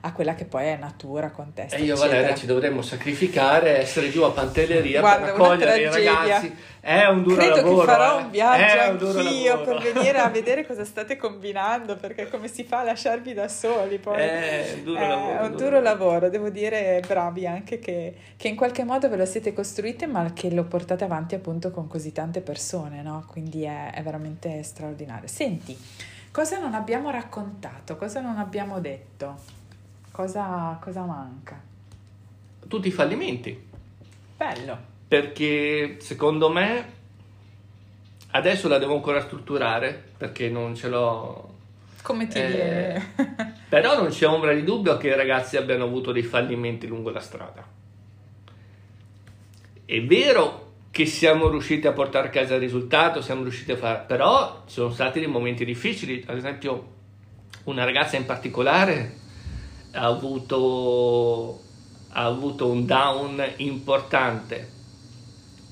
a quella che poi è natura, contesto, e io eccetera. Valeria, ci dovremmo sacrificare, essere giù a Pantelleria. Guarda, per accogliere i ragazzi, è un duro lavoro. Credo che farò un viaggio anch'io per venire a vedere cosa state combinando, perché come si fa a lasciarvi da soli poi? È un duro lavoro, devo dire, bravi anche che in qualche modo ve lo siete costruite, ma che lo portate avanti appunto con così tante persone, no? Quindi è veramente straordinario. Senti, cosa non abbiamo raccontato? Cosa non abbiamo detto? Cosa manca? Tutti i fallimenti. Bello. Perché secondo me adesso la devo ancora strutturare, perché non ce l'ho... Come ti viene? Però non c'è ombra di dubbio che i ragazzi abbiano avuto dei fallimenti lungo la strada. È vero che siamo riusciti a portare a casa il risultato, siamo riusciti a fare, però ci sono stati dei momenti difficili. Ad esempio, una ragazza in particolare ha avuto un down importante,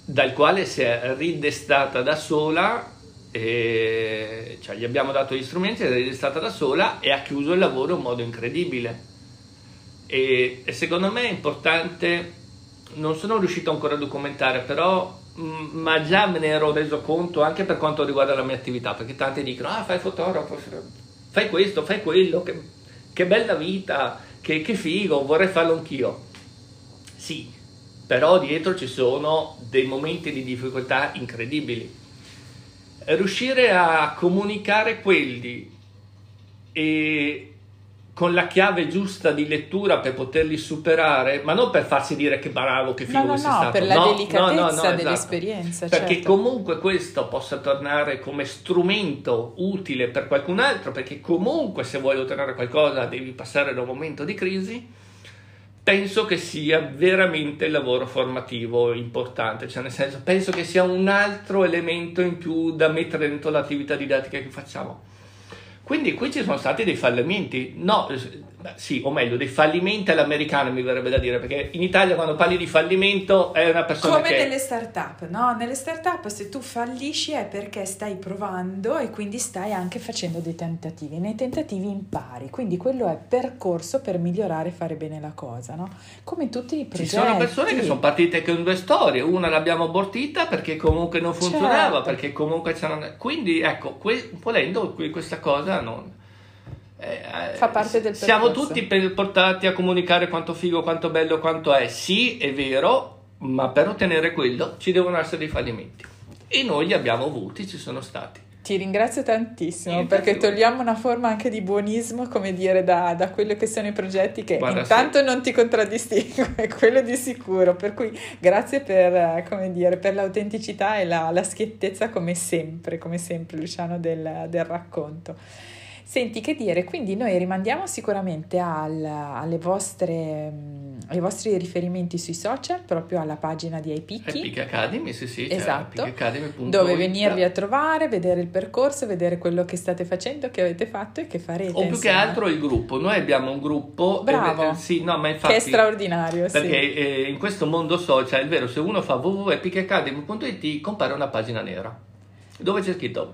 dal quale si è ridestata da sola, cioè gli abbiamo dato gli strumenti, si è ridestata da sola e ha chiuso il lavoro in modo incredibile. E secondo me è importante... Non sono riuscito ancora a documentare, però ma già me ne ero reso conto anche per quanto riguarda la mia attività, perché tanti dicono fai fotografo, fai questo, fai quello, che bella vita, che figo, vorrei farlo anch'io. Sì, però dietro ci sono dei momenti di difficoltà incredibili. Riuscire a comunicare quelli e con la chiave giusta di lettura per poterli superare, ma non per farsi dire che bravo, che figo che sei stato. Per la delicatezza dell'esperienza. Esatto. Perché certo, comunque questo possa tornare come strumento utile per qualcun altro, perché comunque se vuoi ottenere qualcosa devi passare da un momento di crisi. Penso che sia veramente il lavoro formativo importante, cioè nel senso, penso che sia un altro elemento in più da mettere dentro l'attività didattica che facciamo. Quindi qui ci sono stati dei fallimenti, dei fallimenti all'americano, mi verrebbe da dire, perché in Italia quando parli di fallimento è una persona come nelle start-up, no? Nelle start-up se tu fallisci è perché stai provando e quindi stai anche facendo dei tentativi, nei tentativi impari, quindi quello è percorso per migliorare e fare bene la cosa, no? Come in tutti i progetti. Ci sono persone che sono partite con 2 storie, una l'abbiamo abortita perché comunque non funzionava, certo, perché comunque c'erano... Quindi ecco, volendo questa cosa non fa parte del percorso. Siamo tutti portati a comunicare quanto figo, quanto bello, quanto è. Sì, è vero, ma per ottenere quello ci devono essere dei fallimenti. E noi li abbiamo avuti, ci sono stati. Ti ringrazio tantissimo perché togliamo una forma anche di buonismo, come dire, da quello che sono i progetti che intanto non ti contraddistingue, quello di sicuro, per cui grazie per, come dire, per l'autenticità e la schiettezza come sempre Luciano del racconto. Senti, che dire, quindi noi rimandiamo sicuramente ai vostri riferimenti sui social, proprio alla pagina di Epic Academy, sì, esatto, dove venirvi a trovare, vedere il percorso, vedere quello che state facendo, che avete fatto e che farete. O più insomma, che altro il gruppo, noi abbiamo un gruppo che è straordinario. Perché in questo mondo social, è vero, se uno fa www.epicacademy.it compare una pagina nera, dove c'è scritto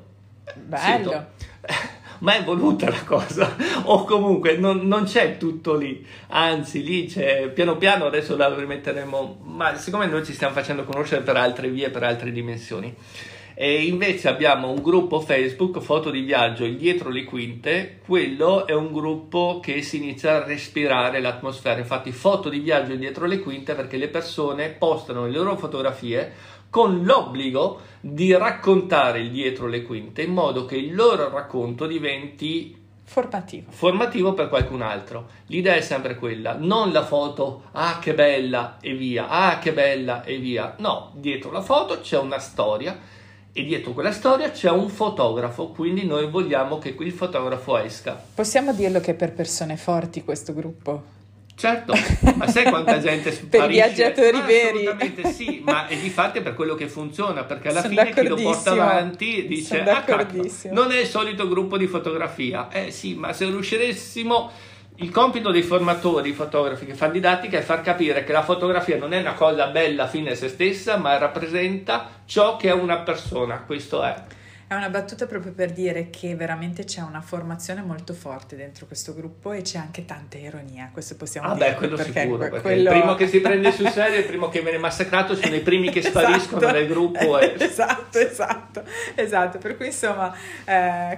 bello. Ma è voluta la cosa, o comunque non c'è tutto lì, anzi lì c'è, piano piano adesso la rimetteremo, ma siccome noi ci stiamo facendo conoscere per altre vie, per altre dimensioni. E invece abbiamo un gruppo Facebook, Foto di Viaggio, Dietro le Quinte, quello è un gruppo che si inizia a respirare l'atmosfera, infatti Foto di Viaggio Dietro le Quinte, perché le persone postano le loro fotografie con l'obbligo di raccontare il dietro le quinte, in modo che il loro racconto diventi formativo per qualcun altro. L'idea è sempre quella, non la foto, ah che bella e via, no, dietro la foto c'è una storia e dietro quella storia c'è un fotografo, quindi noi vogliamo che il fotografo esca. Possiamo dirlo che è per persone forti questo gruppo? Certo, ma sai quanta gente sparisce? Per viaggiatori veri. Assolutamente sì, ma è di fatto per quello che funziona, perché alla fine chi lo porta avanti dice, non è il solito gruppo di fotografia. Sì, ma se riusciressimo, il compito dei formatori, fotografi che fanno didattica, è far capire che la fotografia non è una cosa bella fine a se stessa, ma rappresenta ciò che è una persona, questo è. È una battuta proprio per dire che veramente c'è una formazione molto forte dentro questo gruppo e c'è anche tanta ironia, questo possiamo dire. Beh, quello perché sicuro, perché quello... il primo che si prende sul serio, il primo che viene massacrato, sono i primi che spariscono dal gruppo. Esatto, per cui insomma,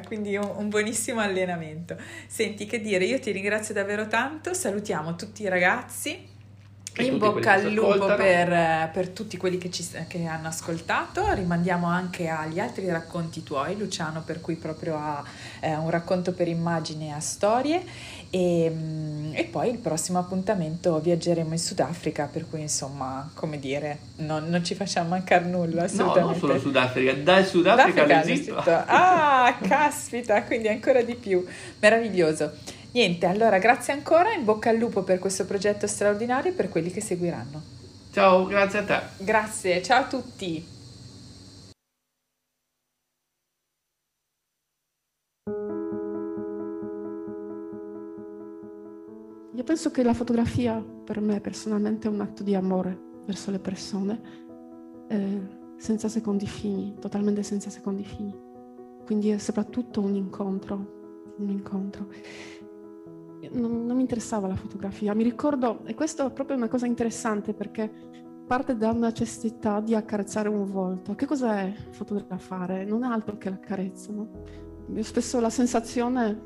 quindi un buonissimo allenamento. Senti, che dire, io ti ringrazio davvero tanto, salutiamo tutti i ragazzi. In bocca al lupo per tutti quelli che hanno ascoltato. Rimandiamo anche agli altri racconti tuoi, Luciano, per cui proprio ha un racconto per immagine a storie, e poi il prossimo appuntamento viaggeremo in Sudafrica, per cui insomma, come dire, non ci facciamo mancare nulla assolutamente. No, non solo Sudafrica, dal Sudafrica all'Egitto. Caspita, quindi ancora di più, meraviglioso. Niente, allora grazie ancora, in bocca al lupo per questo progetto straordinario e per quelli che seguiranno. Ciao, grazie a te. Grazie, ciao a tutti. Io penso che la fotografia per me personalmente è un atto di amore verso le persone, senza secondi fini, totalmente senza secondi fini. Quindi è soprattutto un incontro. Non mi interessava la fotografia, mi ricordo, e questo è proprio una cosa interessante perché parte da una necessità di accarezzare un volto. Che cos'è fotografare? Non è altro che la carezza, no? Io spesso ho la sensazione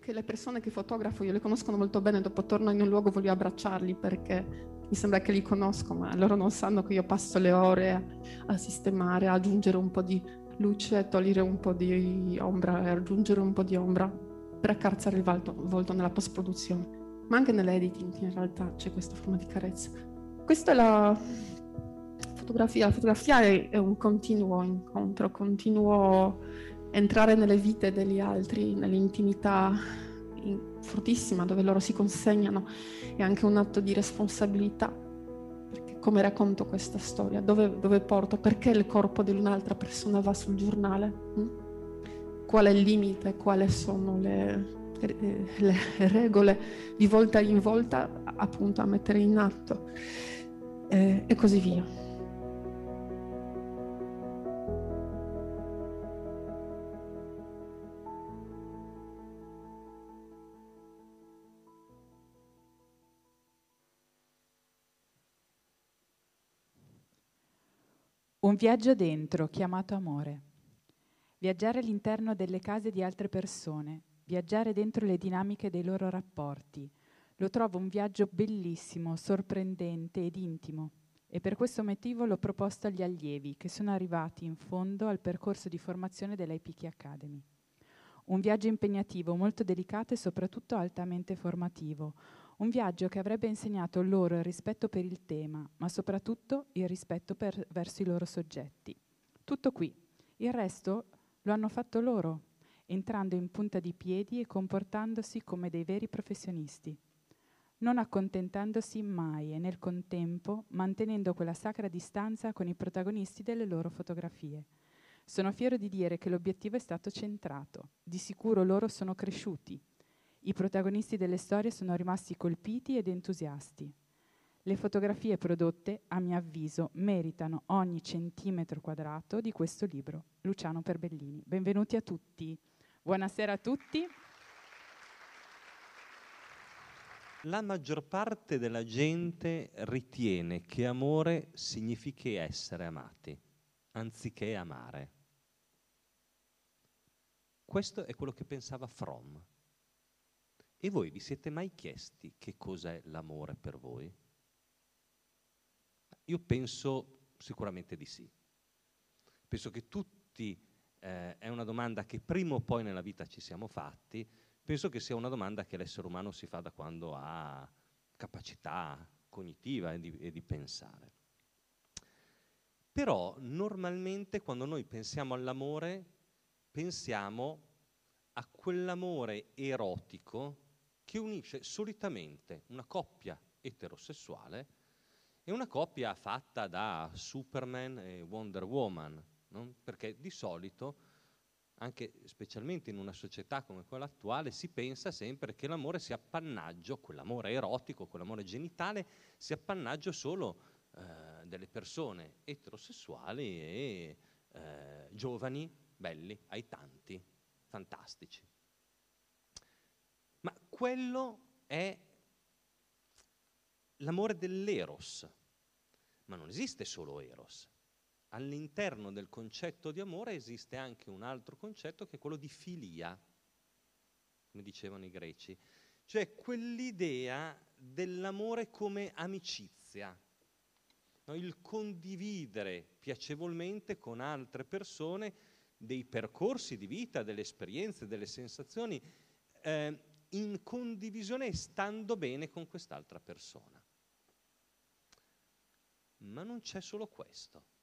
che le persone che fotografo, io le conosco molto bene, dopo torno in un luogo, voglio abbracciarli perché mi sembra che li conosco, ma loro non sanno che io passo le ore a sistemare, a aggiungere un po' di luce, togliere un po' di ombra e aggiungere un po' di ombra per accarezzare il volto nella post-produzione, ma anche nell'editing in realtà c'è questa forma di carezza. Questa è la fotografia. La fotografia è un continuo incontro, continuo entrare nelle vite degli altri, nell'intimità fortissima dove loro si consegnano. È anche un atto di responsabilità, perché come racconto questa storia, dove porto, perché il corpo di un'altra persona va sul giornale? Qual è il limite, quali sono le regole di volta in volta appunto a mettere in atto, e così via. Un viaggio dentro, chiamato amore. Viaggiare all'interno delle case di altre persone, viaggiare dentro le dinamiche dei loro rapporti. Lo trovo un viaggio bellissimo, sorprendente ed intimo, e per questo motivo l'ho proposto agli allievi che sono arrivati in fondo al percorso di formazione della Epic Academy. Un viaggio impegnativo, molto delicato e soprattutto altamente formativo. Un viaggio che avrebbe insegnato loro il rispetto per il tema, ma soprattutto il rispetto verso i loro soggetti. Tutto qui. Il resto lo hanno fatto loro, entrando in punta di piedi e comportandosi come dei veri professionisti, non accontentandosi mai e nel contempo mantenendo quella sacra distanza con i protagonisti delle loro fotografie. Sono fiero di dire che l'obiettivo è stato centrato. Di sicuro loro sono cresciuti. I protagonisti delle storie sono rimasti colpiti ed entusiasti. Le fotografie prodotte, a mio avviso, meritano ogni centimetro quadrato di questo libro. Luciano Perbellini. Benvenuti a tutti. Buonasera a tutti. La maggior parte della gente ritiene che amore significhi essere amati, anziché amare. Questo è quello che pensava Fromm. E voi vi siete mai chiesti che cos'è l'amore per voi? Io penso sicuramente di sì. Penso che tutti, è una domanda che prima o poi nella vita ci siamo fatti, penso che sia una domanda che l'essere umano si fa da quando ha capacità cognitiva e di pensare. Però normalmente quando noi pensiamo all'amore, pensiamo a quell'amore erotico che unisce solitamente una coppia eterosessuale e una coppia fatta da Superman e Wonder Woman, no? Perché di solito, anche specialmente in una società come quella attuale, si pensa sempre che l'amore sia appannaggio, quell'amore erotico, quell'amore genitale, sia appannaggio solo delle persone eterosessuali e giovani, belli, ai tanti, fantastici. Ma quello è l'amore dell'eros, ma non esiste solo eros. All'interno del concetto di amore esiste anche un altro concetto che è quello di filia, come dicevano i greci, cioè quell'idea dell'amore come amicizia, no? Il condividere piacevolmente con altre persone dei percorsi di vita, delle esperienze, delle sensazioni, in condivisione e stando bene con quest'altra persona. Ma non c'è solo questo.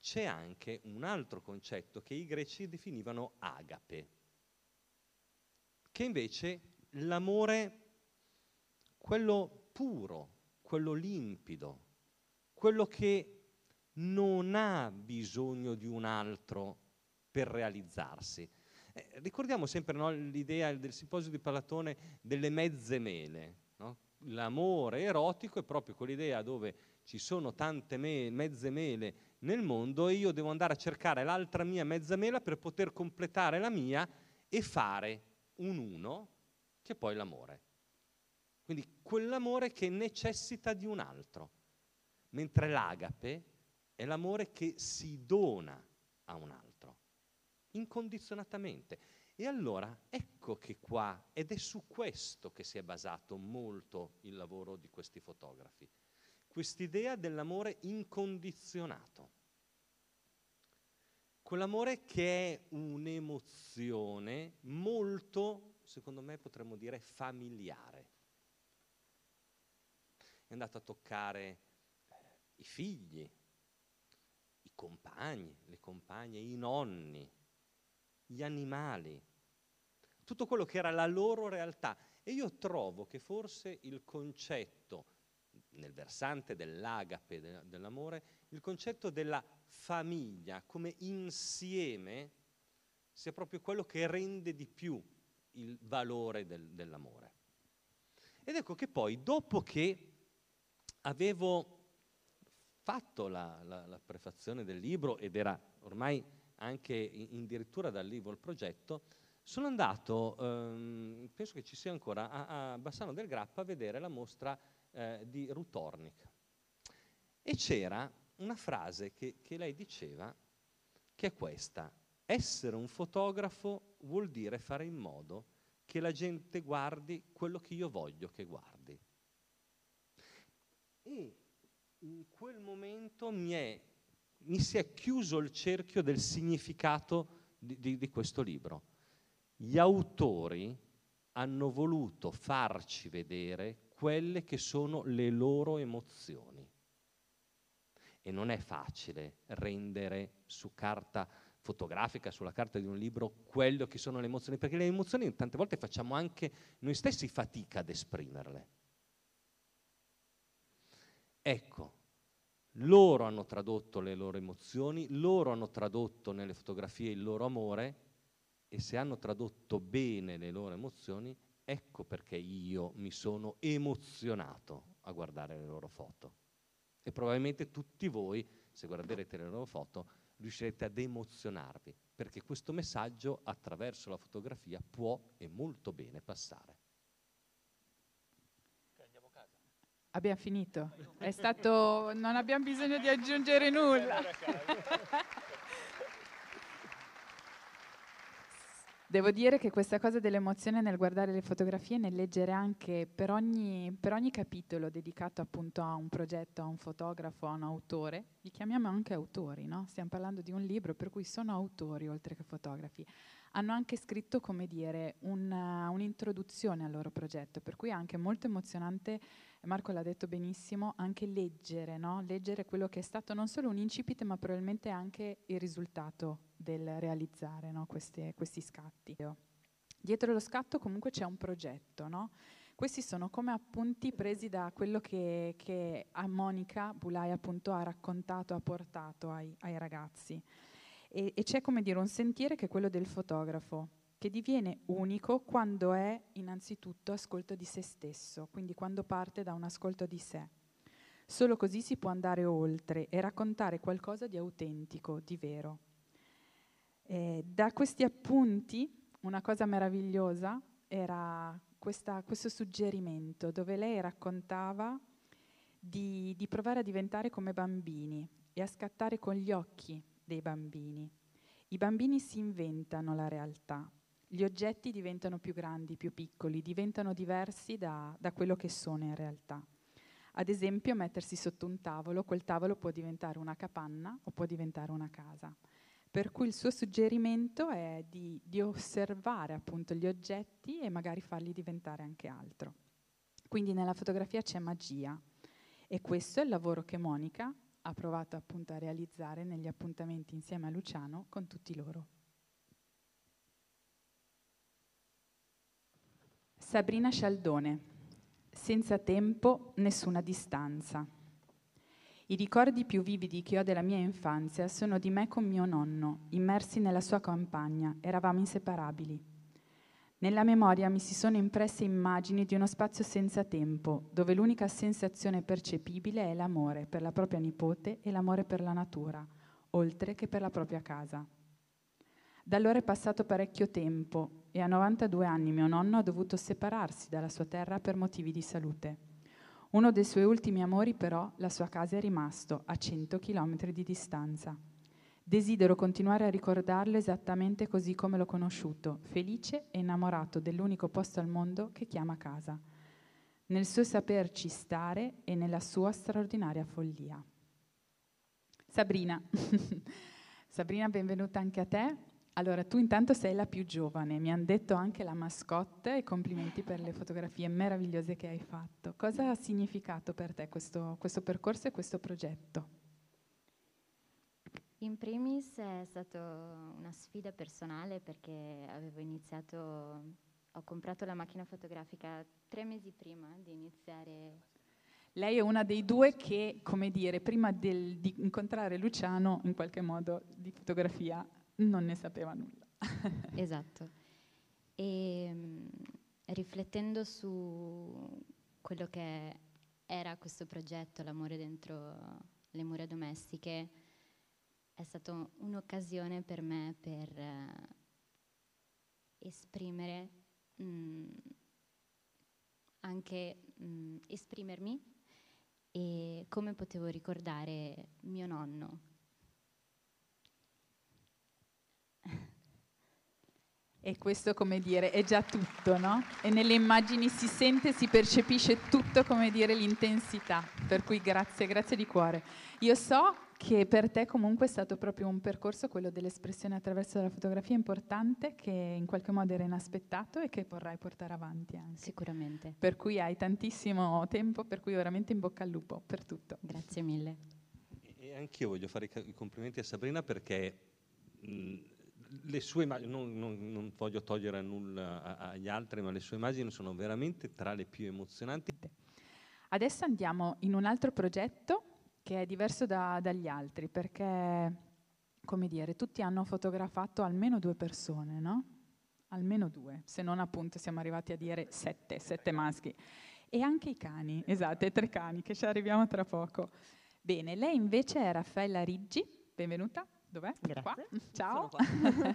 C'è anche un altro concetto che i greci definivano agape, che invece l'amore, quello puro, quello limpido, quello che non ha bisogno di un altro per realizzarsi. Ricordiamo sempre, no, l'idea del simposio di Platone delle mezze mele, no? L'amore erotico è proprio quell'idea dove ci sono tante mezze mele nel mondo e io devo andare a cercare l'altra mia mezza mela per poter completare la mia e fare un uno che è poi l'amore. Quindi quell'amore che necessita di un altro, mentre l'agape è l'amore che si dona a un altro, incondizionatamente. E allora, ecco che qua, ed è su questo che si è basato molto il lavoro di questi fotografi, quest'idea dell'amore incondizionato. Quell'amore che è un'emozione molto, secondo me potremmo dire, familiare. È andato a toccare i figli, compagni, le compagne, i nonni, gli animali, tutto quello che era la loro realtà. E io trovo che forse il concetto, nel versante dell'agape, dell'amore, il concetto della famiglia come insieme sia proprio quello che rende di più il valore dell'amore. Ed ecco che poi, dopo che avevo fatto la prefazione del libro, ed era ormai anche addirittura dal libro il progetto, sono andato, penso che ci sia ancora, a Bassano del Grappa a vedere la mostra di Rutornik. E c'era una frase che lei diceva, che è questa: essere un fotografo vuol dire fare in modo che la gente guardi quello che io voglio che guardi. E in quel momento mi si è chiuso il cerchio del significato di questo libro. Gli autori hanno voluto farci vedere quelle che sono le loro emozioni. E non è facile rendere su carta fotografica, sulla carta di un libro, quello che sono le emozioni, perché le emozioni tante volte facciamo anche noi stessi fatica ad esprimerle. Ecco, loro hanno tradotto le loro emozioni, loro hanno tradotto nelle fotografie il loro amore, e se hanno tradotto bene le loro emozioni, ecco perché io mi sono emozionato a guardare le loro foto. E probabilmente tutti voi, se guarderete le loro foto, riuscirete ad emozionarvi, perché questo messaggio attraverso la fotografia può e molto bene passare. Andiamo a casa. Abbiamo finito. È stato... non abbiamo bisogno di aggiungere nulla. Devo dire che questa cosa dell'emozione nel guardare le fotografie, nel leggere anche per ogni capitolo dedicato appunto a un progetto, a un fotografo, a un autore, li chiamiamo anche autori, no? Stiamo parlando di un libro per cui sono autori oltre che fotografi. Hanno anche scritto, come dire, un'introduzione al loro progetto, per cui è anche molto emozionante, Marco l'ha detto benissimo, anche leggere, no? Leggere quello che è stato non solo un incipit, ma probabilmente anche il risultato del realizzare, no? questi scatti. Dietro lo scatto comunque c'è un progetto, no? Questi sono come appunti presi da quello che a Monica Bulaj appunto ha raccontato, ha portato ai ragazzi. E c'è, come dire, un sentire che è quello del fotografo, che diviene unico quando è innanzitutto ascolto di se stesso, quindi quando parte da un ascolto di sé. Solo così si può andare oltre e raccontare qualcosa di autentico, di vero. Da questi appunti, una cosa meravigliosa era questo suggerimento, dove lei raccontava di provare a diventare come bambini e a scattare con gli occhi dei bambini. I bambini si inventano la realtà, gli oggetti diventano più grandi, più piccoli, diventano diversi da quello che sono in realtà. Ad esempio, mettersi sotto un tavolo, quel tavolo può diventare una capanna o può diventare una casa. Per cui il suo suggerimento è di osservare appunto gli oggetti e magari farli diventare anche altro. Quindi nella fotografia c'è magia, e questo è il lavoro che Monica ha provato appunto a realizzare negli appuntamenti insieme a Luciano con tutti loro. Sabrina Scialdone, senza tempo, nessuna distanza. I ricordi più vividi che ho della mia infanzia sono di me con mio nonno, immersi nella sua campagna, eravamo inseparabili. Nella memoria mi si sono impresse immagini di uno spazio senza tempo, dove l'unica sensazione percepibile è l'amore per la propria nipote e l'amore per la natura, oltre che per la propria casa. Da allora è passato parecchio tempo e a 92 anni mio nonno ha dovuto separarsi dalla sua terra per motivi di salute. Uno dei suoi ultimi amori però, la sua casa, è rimasto a 100 km di distanza. Desidero continuare a ricordarlo esattamente così come l'ho conosciuto, felice e innamorato dell'unico posto al mondo che chiama casa, nel suo saperci stare e nella sua straordinaria follia. Sabrina, Sabrina, benvenuta anche a te. Allora, tu intanto sei la più giovane, mi hanno detto anche la mascotte, e complimenti per le fotografie meravigliose che hai fatto. Cosa ha significato per te questo percorso e questo progetto? In primis è stata una sfida personale, perché ho comprato la macchina fotografica 3 mesi prima di iniziare. Lei è una dei due che, come dire, prima di incontrare Luciano, in qualche modo di fotografia non ne sapeva nulla. Esatto. E riflettendo su quello che era questo progetto, l'amore dentro le mura domestiche, è stata un'occasione per me per esprimere, esprimermi, e come potevo ricordare mio nonno. E questo, come dire, è già tutto, no? E nelle immagini si sente, si percepisce tutto, come dire, l'intensità. Per cui grazie, grazie di cuore. Io so che per te comunque è stato proprio un percorso, quello dell'espressione attraverso la fotografia, importante, che in qualche modo era inaspettato e che vorrai portare avanti anche. Sicuramente. Per cui hai tantissimo tempo, per cui veramente in bocca al lupo per tutto. Grazie mille. E anch'io voglio fare i complimenti a Sabrina, perché le sue immagini, non voglio togliere nulla agli altri, ma le sue immagini sono veramente tra le più emozionanti. Adesso andiamo in un altro progetto che è diverso dagli altri, perché, come dire, tutti hanno fotografato almeno 2 persone, no? Almeno 2, se non appunto siamo arrivati a dire 7 maschi. E anche i cani, esatto, e 3 cani, che ci arriviamo tra poco. Bene, lei invece è Raffaella Righi, benvenuta, dov'è? Grazie. Qua. Ciao. Sono qua.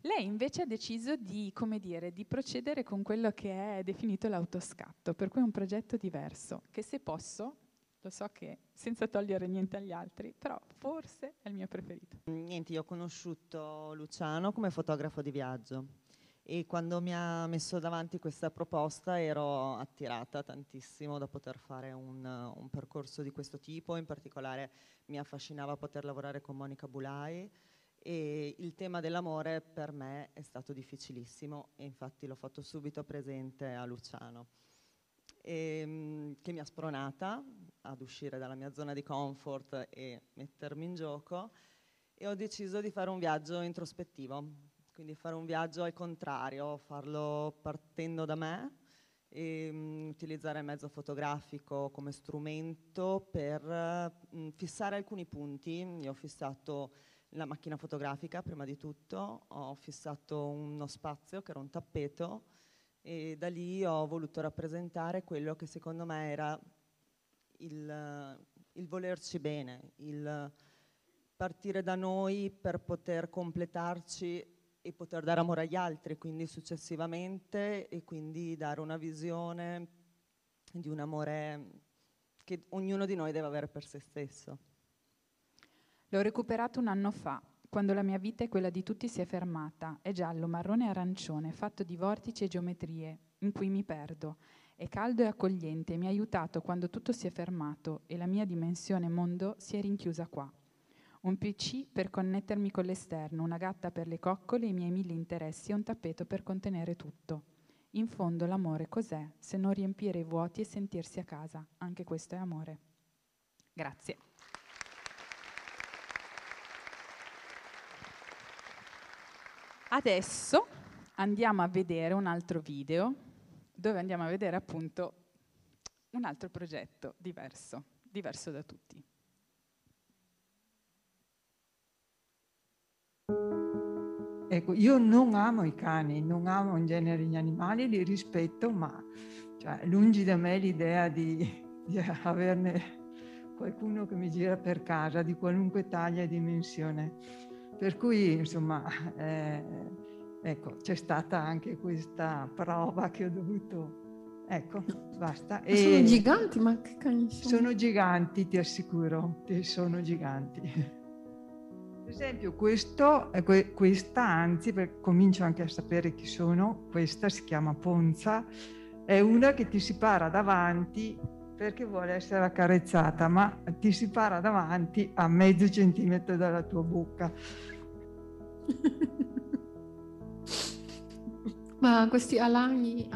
Lei invece ha deciso di, come dire, di procedere con quello che è definito l'autoscatto, per cui è un progetto diverso, che se posso... Lo so che senza togliere niente agli altri, però forse è il mio preferito. Niente, io ho conosciuto Luciano come fotografo di viaggio e quando mi ha messo davanti questa proposta ero attirata tantissimo da poter fare un percorso di questo tipo. In particolare mi affascinava poter lavorare con Monica Bulaj e il tema dell'amore per me è stato difficilissimo e infatti l'ho fatto subito presente a Luciano. Che mi ha spronata ad uscire dalla mia zona di comfort e mettermi in gioco, e ho deciso di fare un viaggio introspettivo, quindi fare un viaggio al contrario, farlo partendo da me e utilizzare il mezzo fotografico come strumento per fissare alcuni punti. Io ho fissato la macchina fotografica prima di tutto, ho fissato uno spazio che era un tappeto, e da lì ho voluto rappresentare quello che secondo me era il volerci bene, il partire da noi per poter completarci e poter dare amore agli altri, quindi successivamente, e quindi dare una visione di un amore che ognuno di noi deve avere per se stesso. L'ho recuperato un anno fa, quando la mia vita e quella di tutti si è fermata, è giallo, marrone e arancione, fatto di vortici e geometrie, in cui mi perdo. È caldo e accogliente, mi ha aiutato quando tutto si è fermato e la mia dimensione mondo si è rinchiusa qua. Un PC per connettermi con l'esterno, una gatta per le coccole, i miei 1000 interessi e un tappeto per contenere tutto. In fondo l'amore cos'è, se non riempire i vuoti e sentirsi a casa? Anche questo è amore. Grazie. Adesso andiamo a vedere un altro video dove andiamo a vedere appunto un altro progetto diverso da tutti. Ecco, io non amo i cani, non amo in genere gli animali, li rispetto, ma cioè, lungi da me l'idea di averne qualcuno che mi gira per casa di qualunque taglia e dimensione. Per cui, insomma, ecco, c'è stata anche questa prova che ho dovuto... Ecco, basta. E sono giganti, ma che cani sono? Sono giganti, ti assicuro, sono giganti. Per esempio, questa, anzi, comincio anche a sapere chi sono, questa si chiama Ponza, è una che ti si para davanti perché vuole essere accarezzata, ma ti si para davanti a mezzo centimetro dalla tua bocca. Ma questi alagni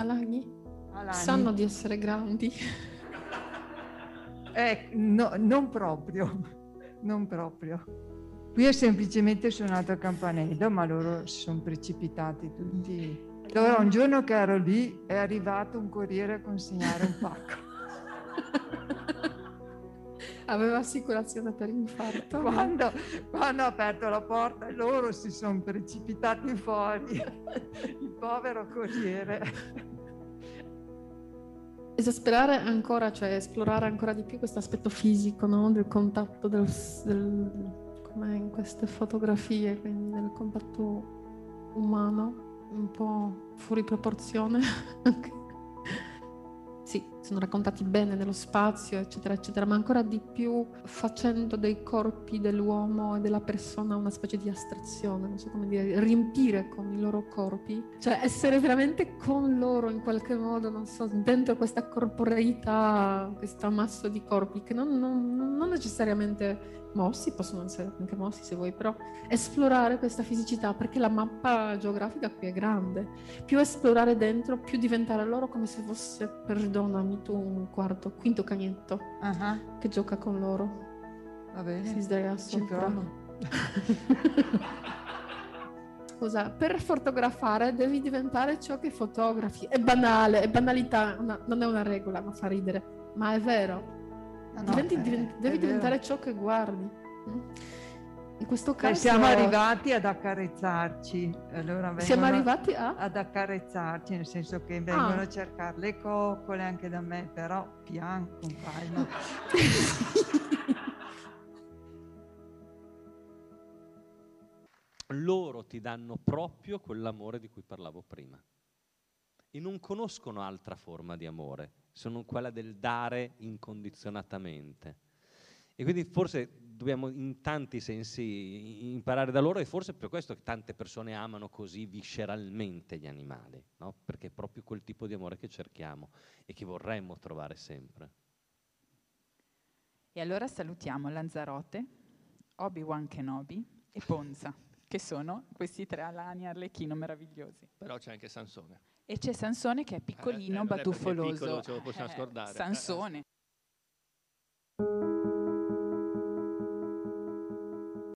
sanno di essere grandi? No, non proprio. Qui è semplicemente suonato il campanello, ma loro si sono precipitati tutti. Allora un giorno che ero lì è arrivato un corriere a consegnare un pacco. Aveva assicurazione per infarto. Quando ha aperto la porta loro si sono precipitati fuori, il povero corriere. Esasperare ancora, cioè esplorare ancora di più questo aspetto fisico, no? Del contatto, come in queste fotografie, quindi del contatto umano un po' fuori proporzione. Sì, sono raccontati bene nello spazio, eccetera, eccetera, ma ancora di più facendo dei corpi dell'uomo e della persona una specie di astrazione, non so come dire, riempire con i loro corpi, cioè essere veramente con loro in qualche modo, non so, dentro questa corporeità, questo ammasso di corpi che non necessariamente mossi, possono essere anche mossi se vuoi, però esplorare questa fisicità, perché la mappa geografica qui è grande, più esplorare dentro, più diventare loro come se fosse, perdonami tu, un quarto, quinto cagnetto che gioca con loro. Va bene, si sdraia sopra. Scusa, per fotografare devi diventare ciò che fotografi. È banale, è banalità, non è una regola, ma fa ridere, ma è vero. Devi diventare ciò che guardi. In questo caso siamo arrivati ad accarezzarci. Allora siamo arrivati ad accarezzarci, nel senso che vengono a cercare le coccole anche da me, però pian con calma. Loro ti danno proprio quell'amore di cui parlavo prima e non conoscono altra forma di amore, se non quella del dare incondizionatamente. E quindi forse dobbiamo in tanti sensi imparare da loro, e forse per questo che tante persone amano così visceralmente gli animali, no? Perché è proprio quel tipo di amore che cerchiamo e che vorremmo trovare sempre. E allora salutiamo Lanzarote, Obi-Wan Kenobi e Ponza, che sono questi tre alani arlecchino meravigliosi. Però c'è anche Sansone. E c'è Sansone che è piccolino, batuffoloso. È piccolo, ce lo possiamo scordare. Sansone.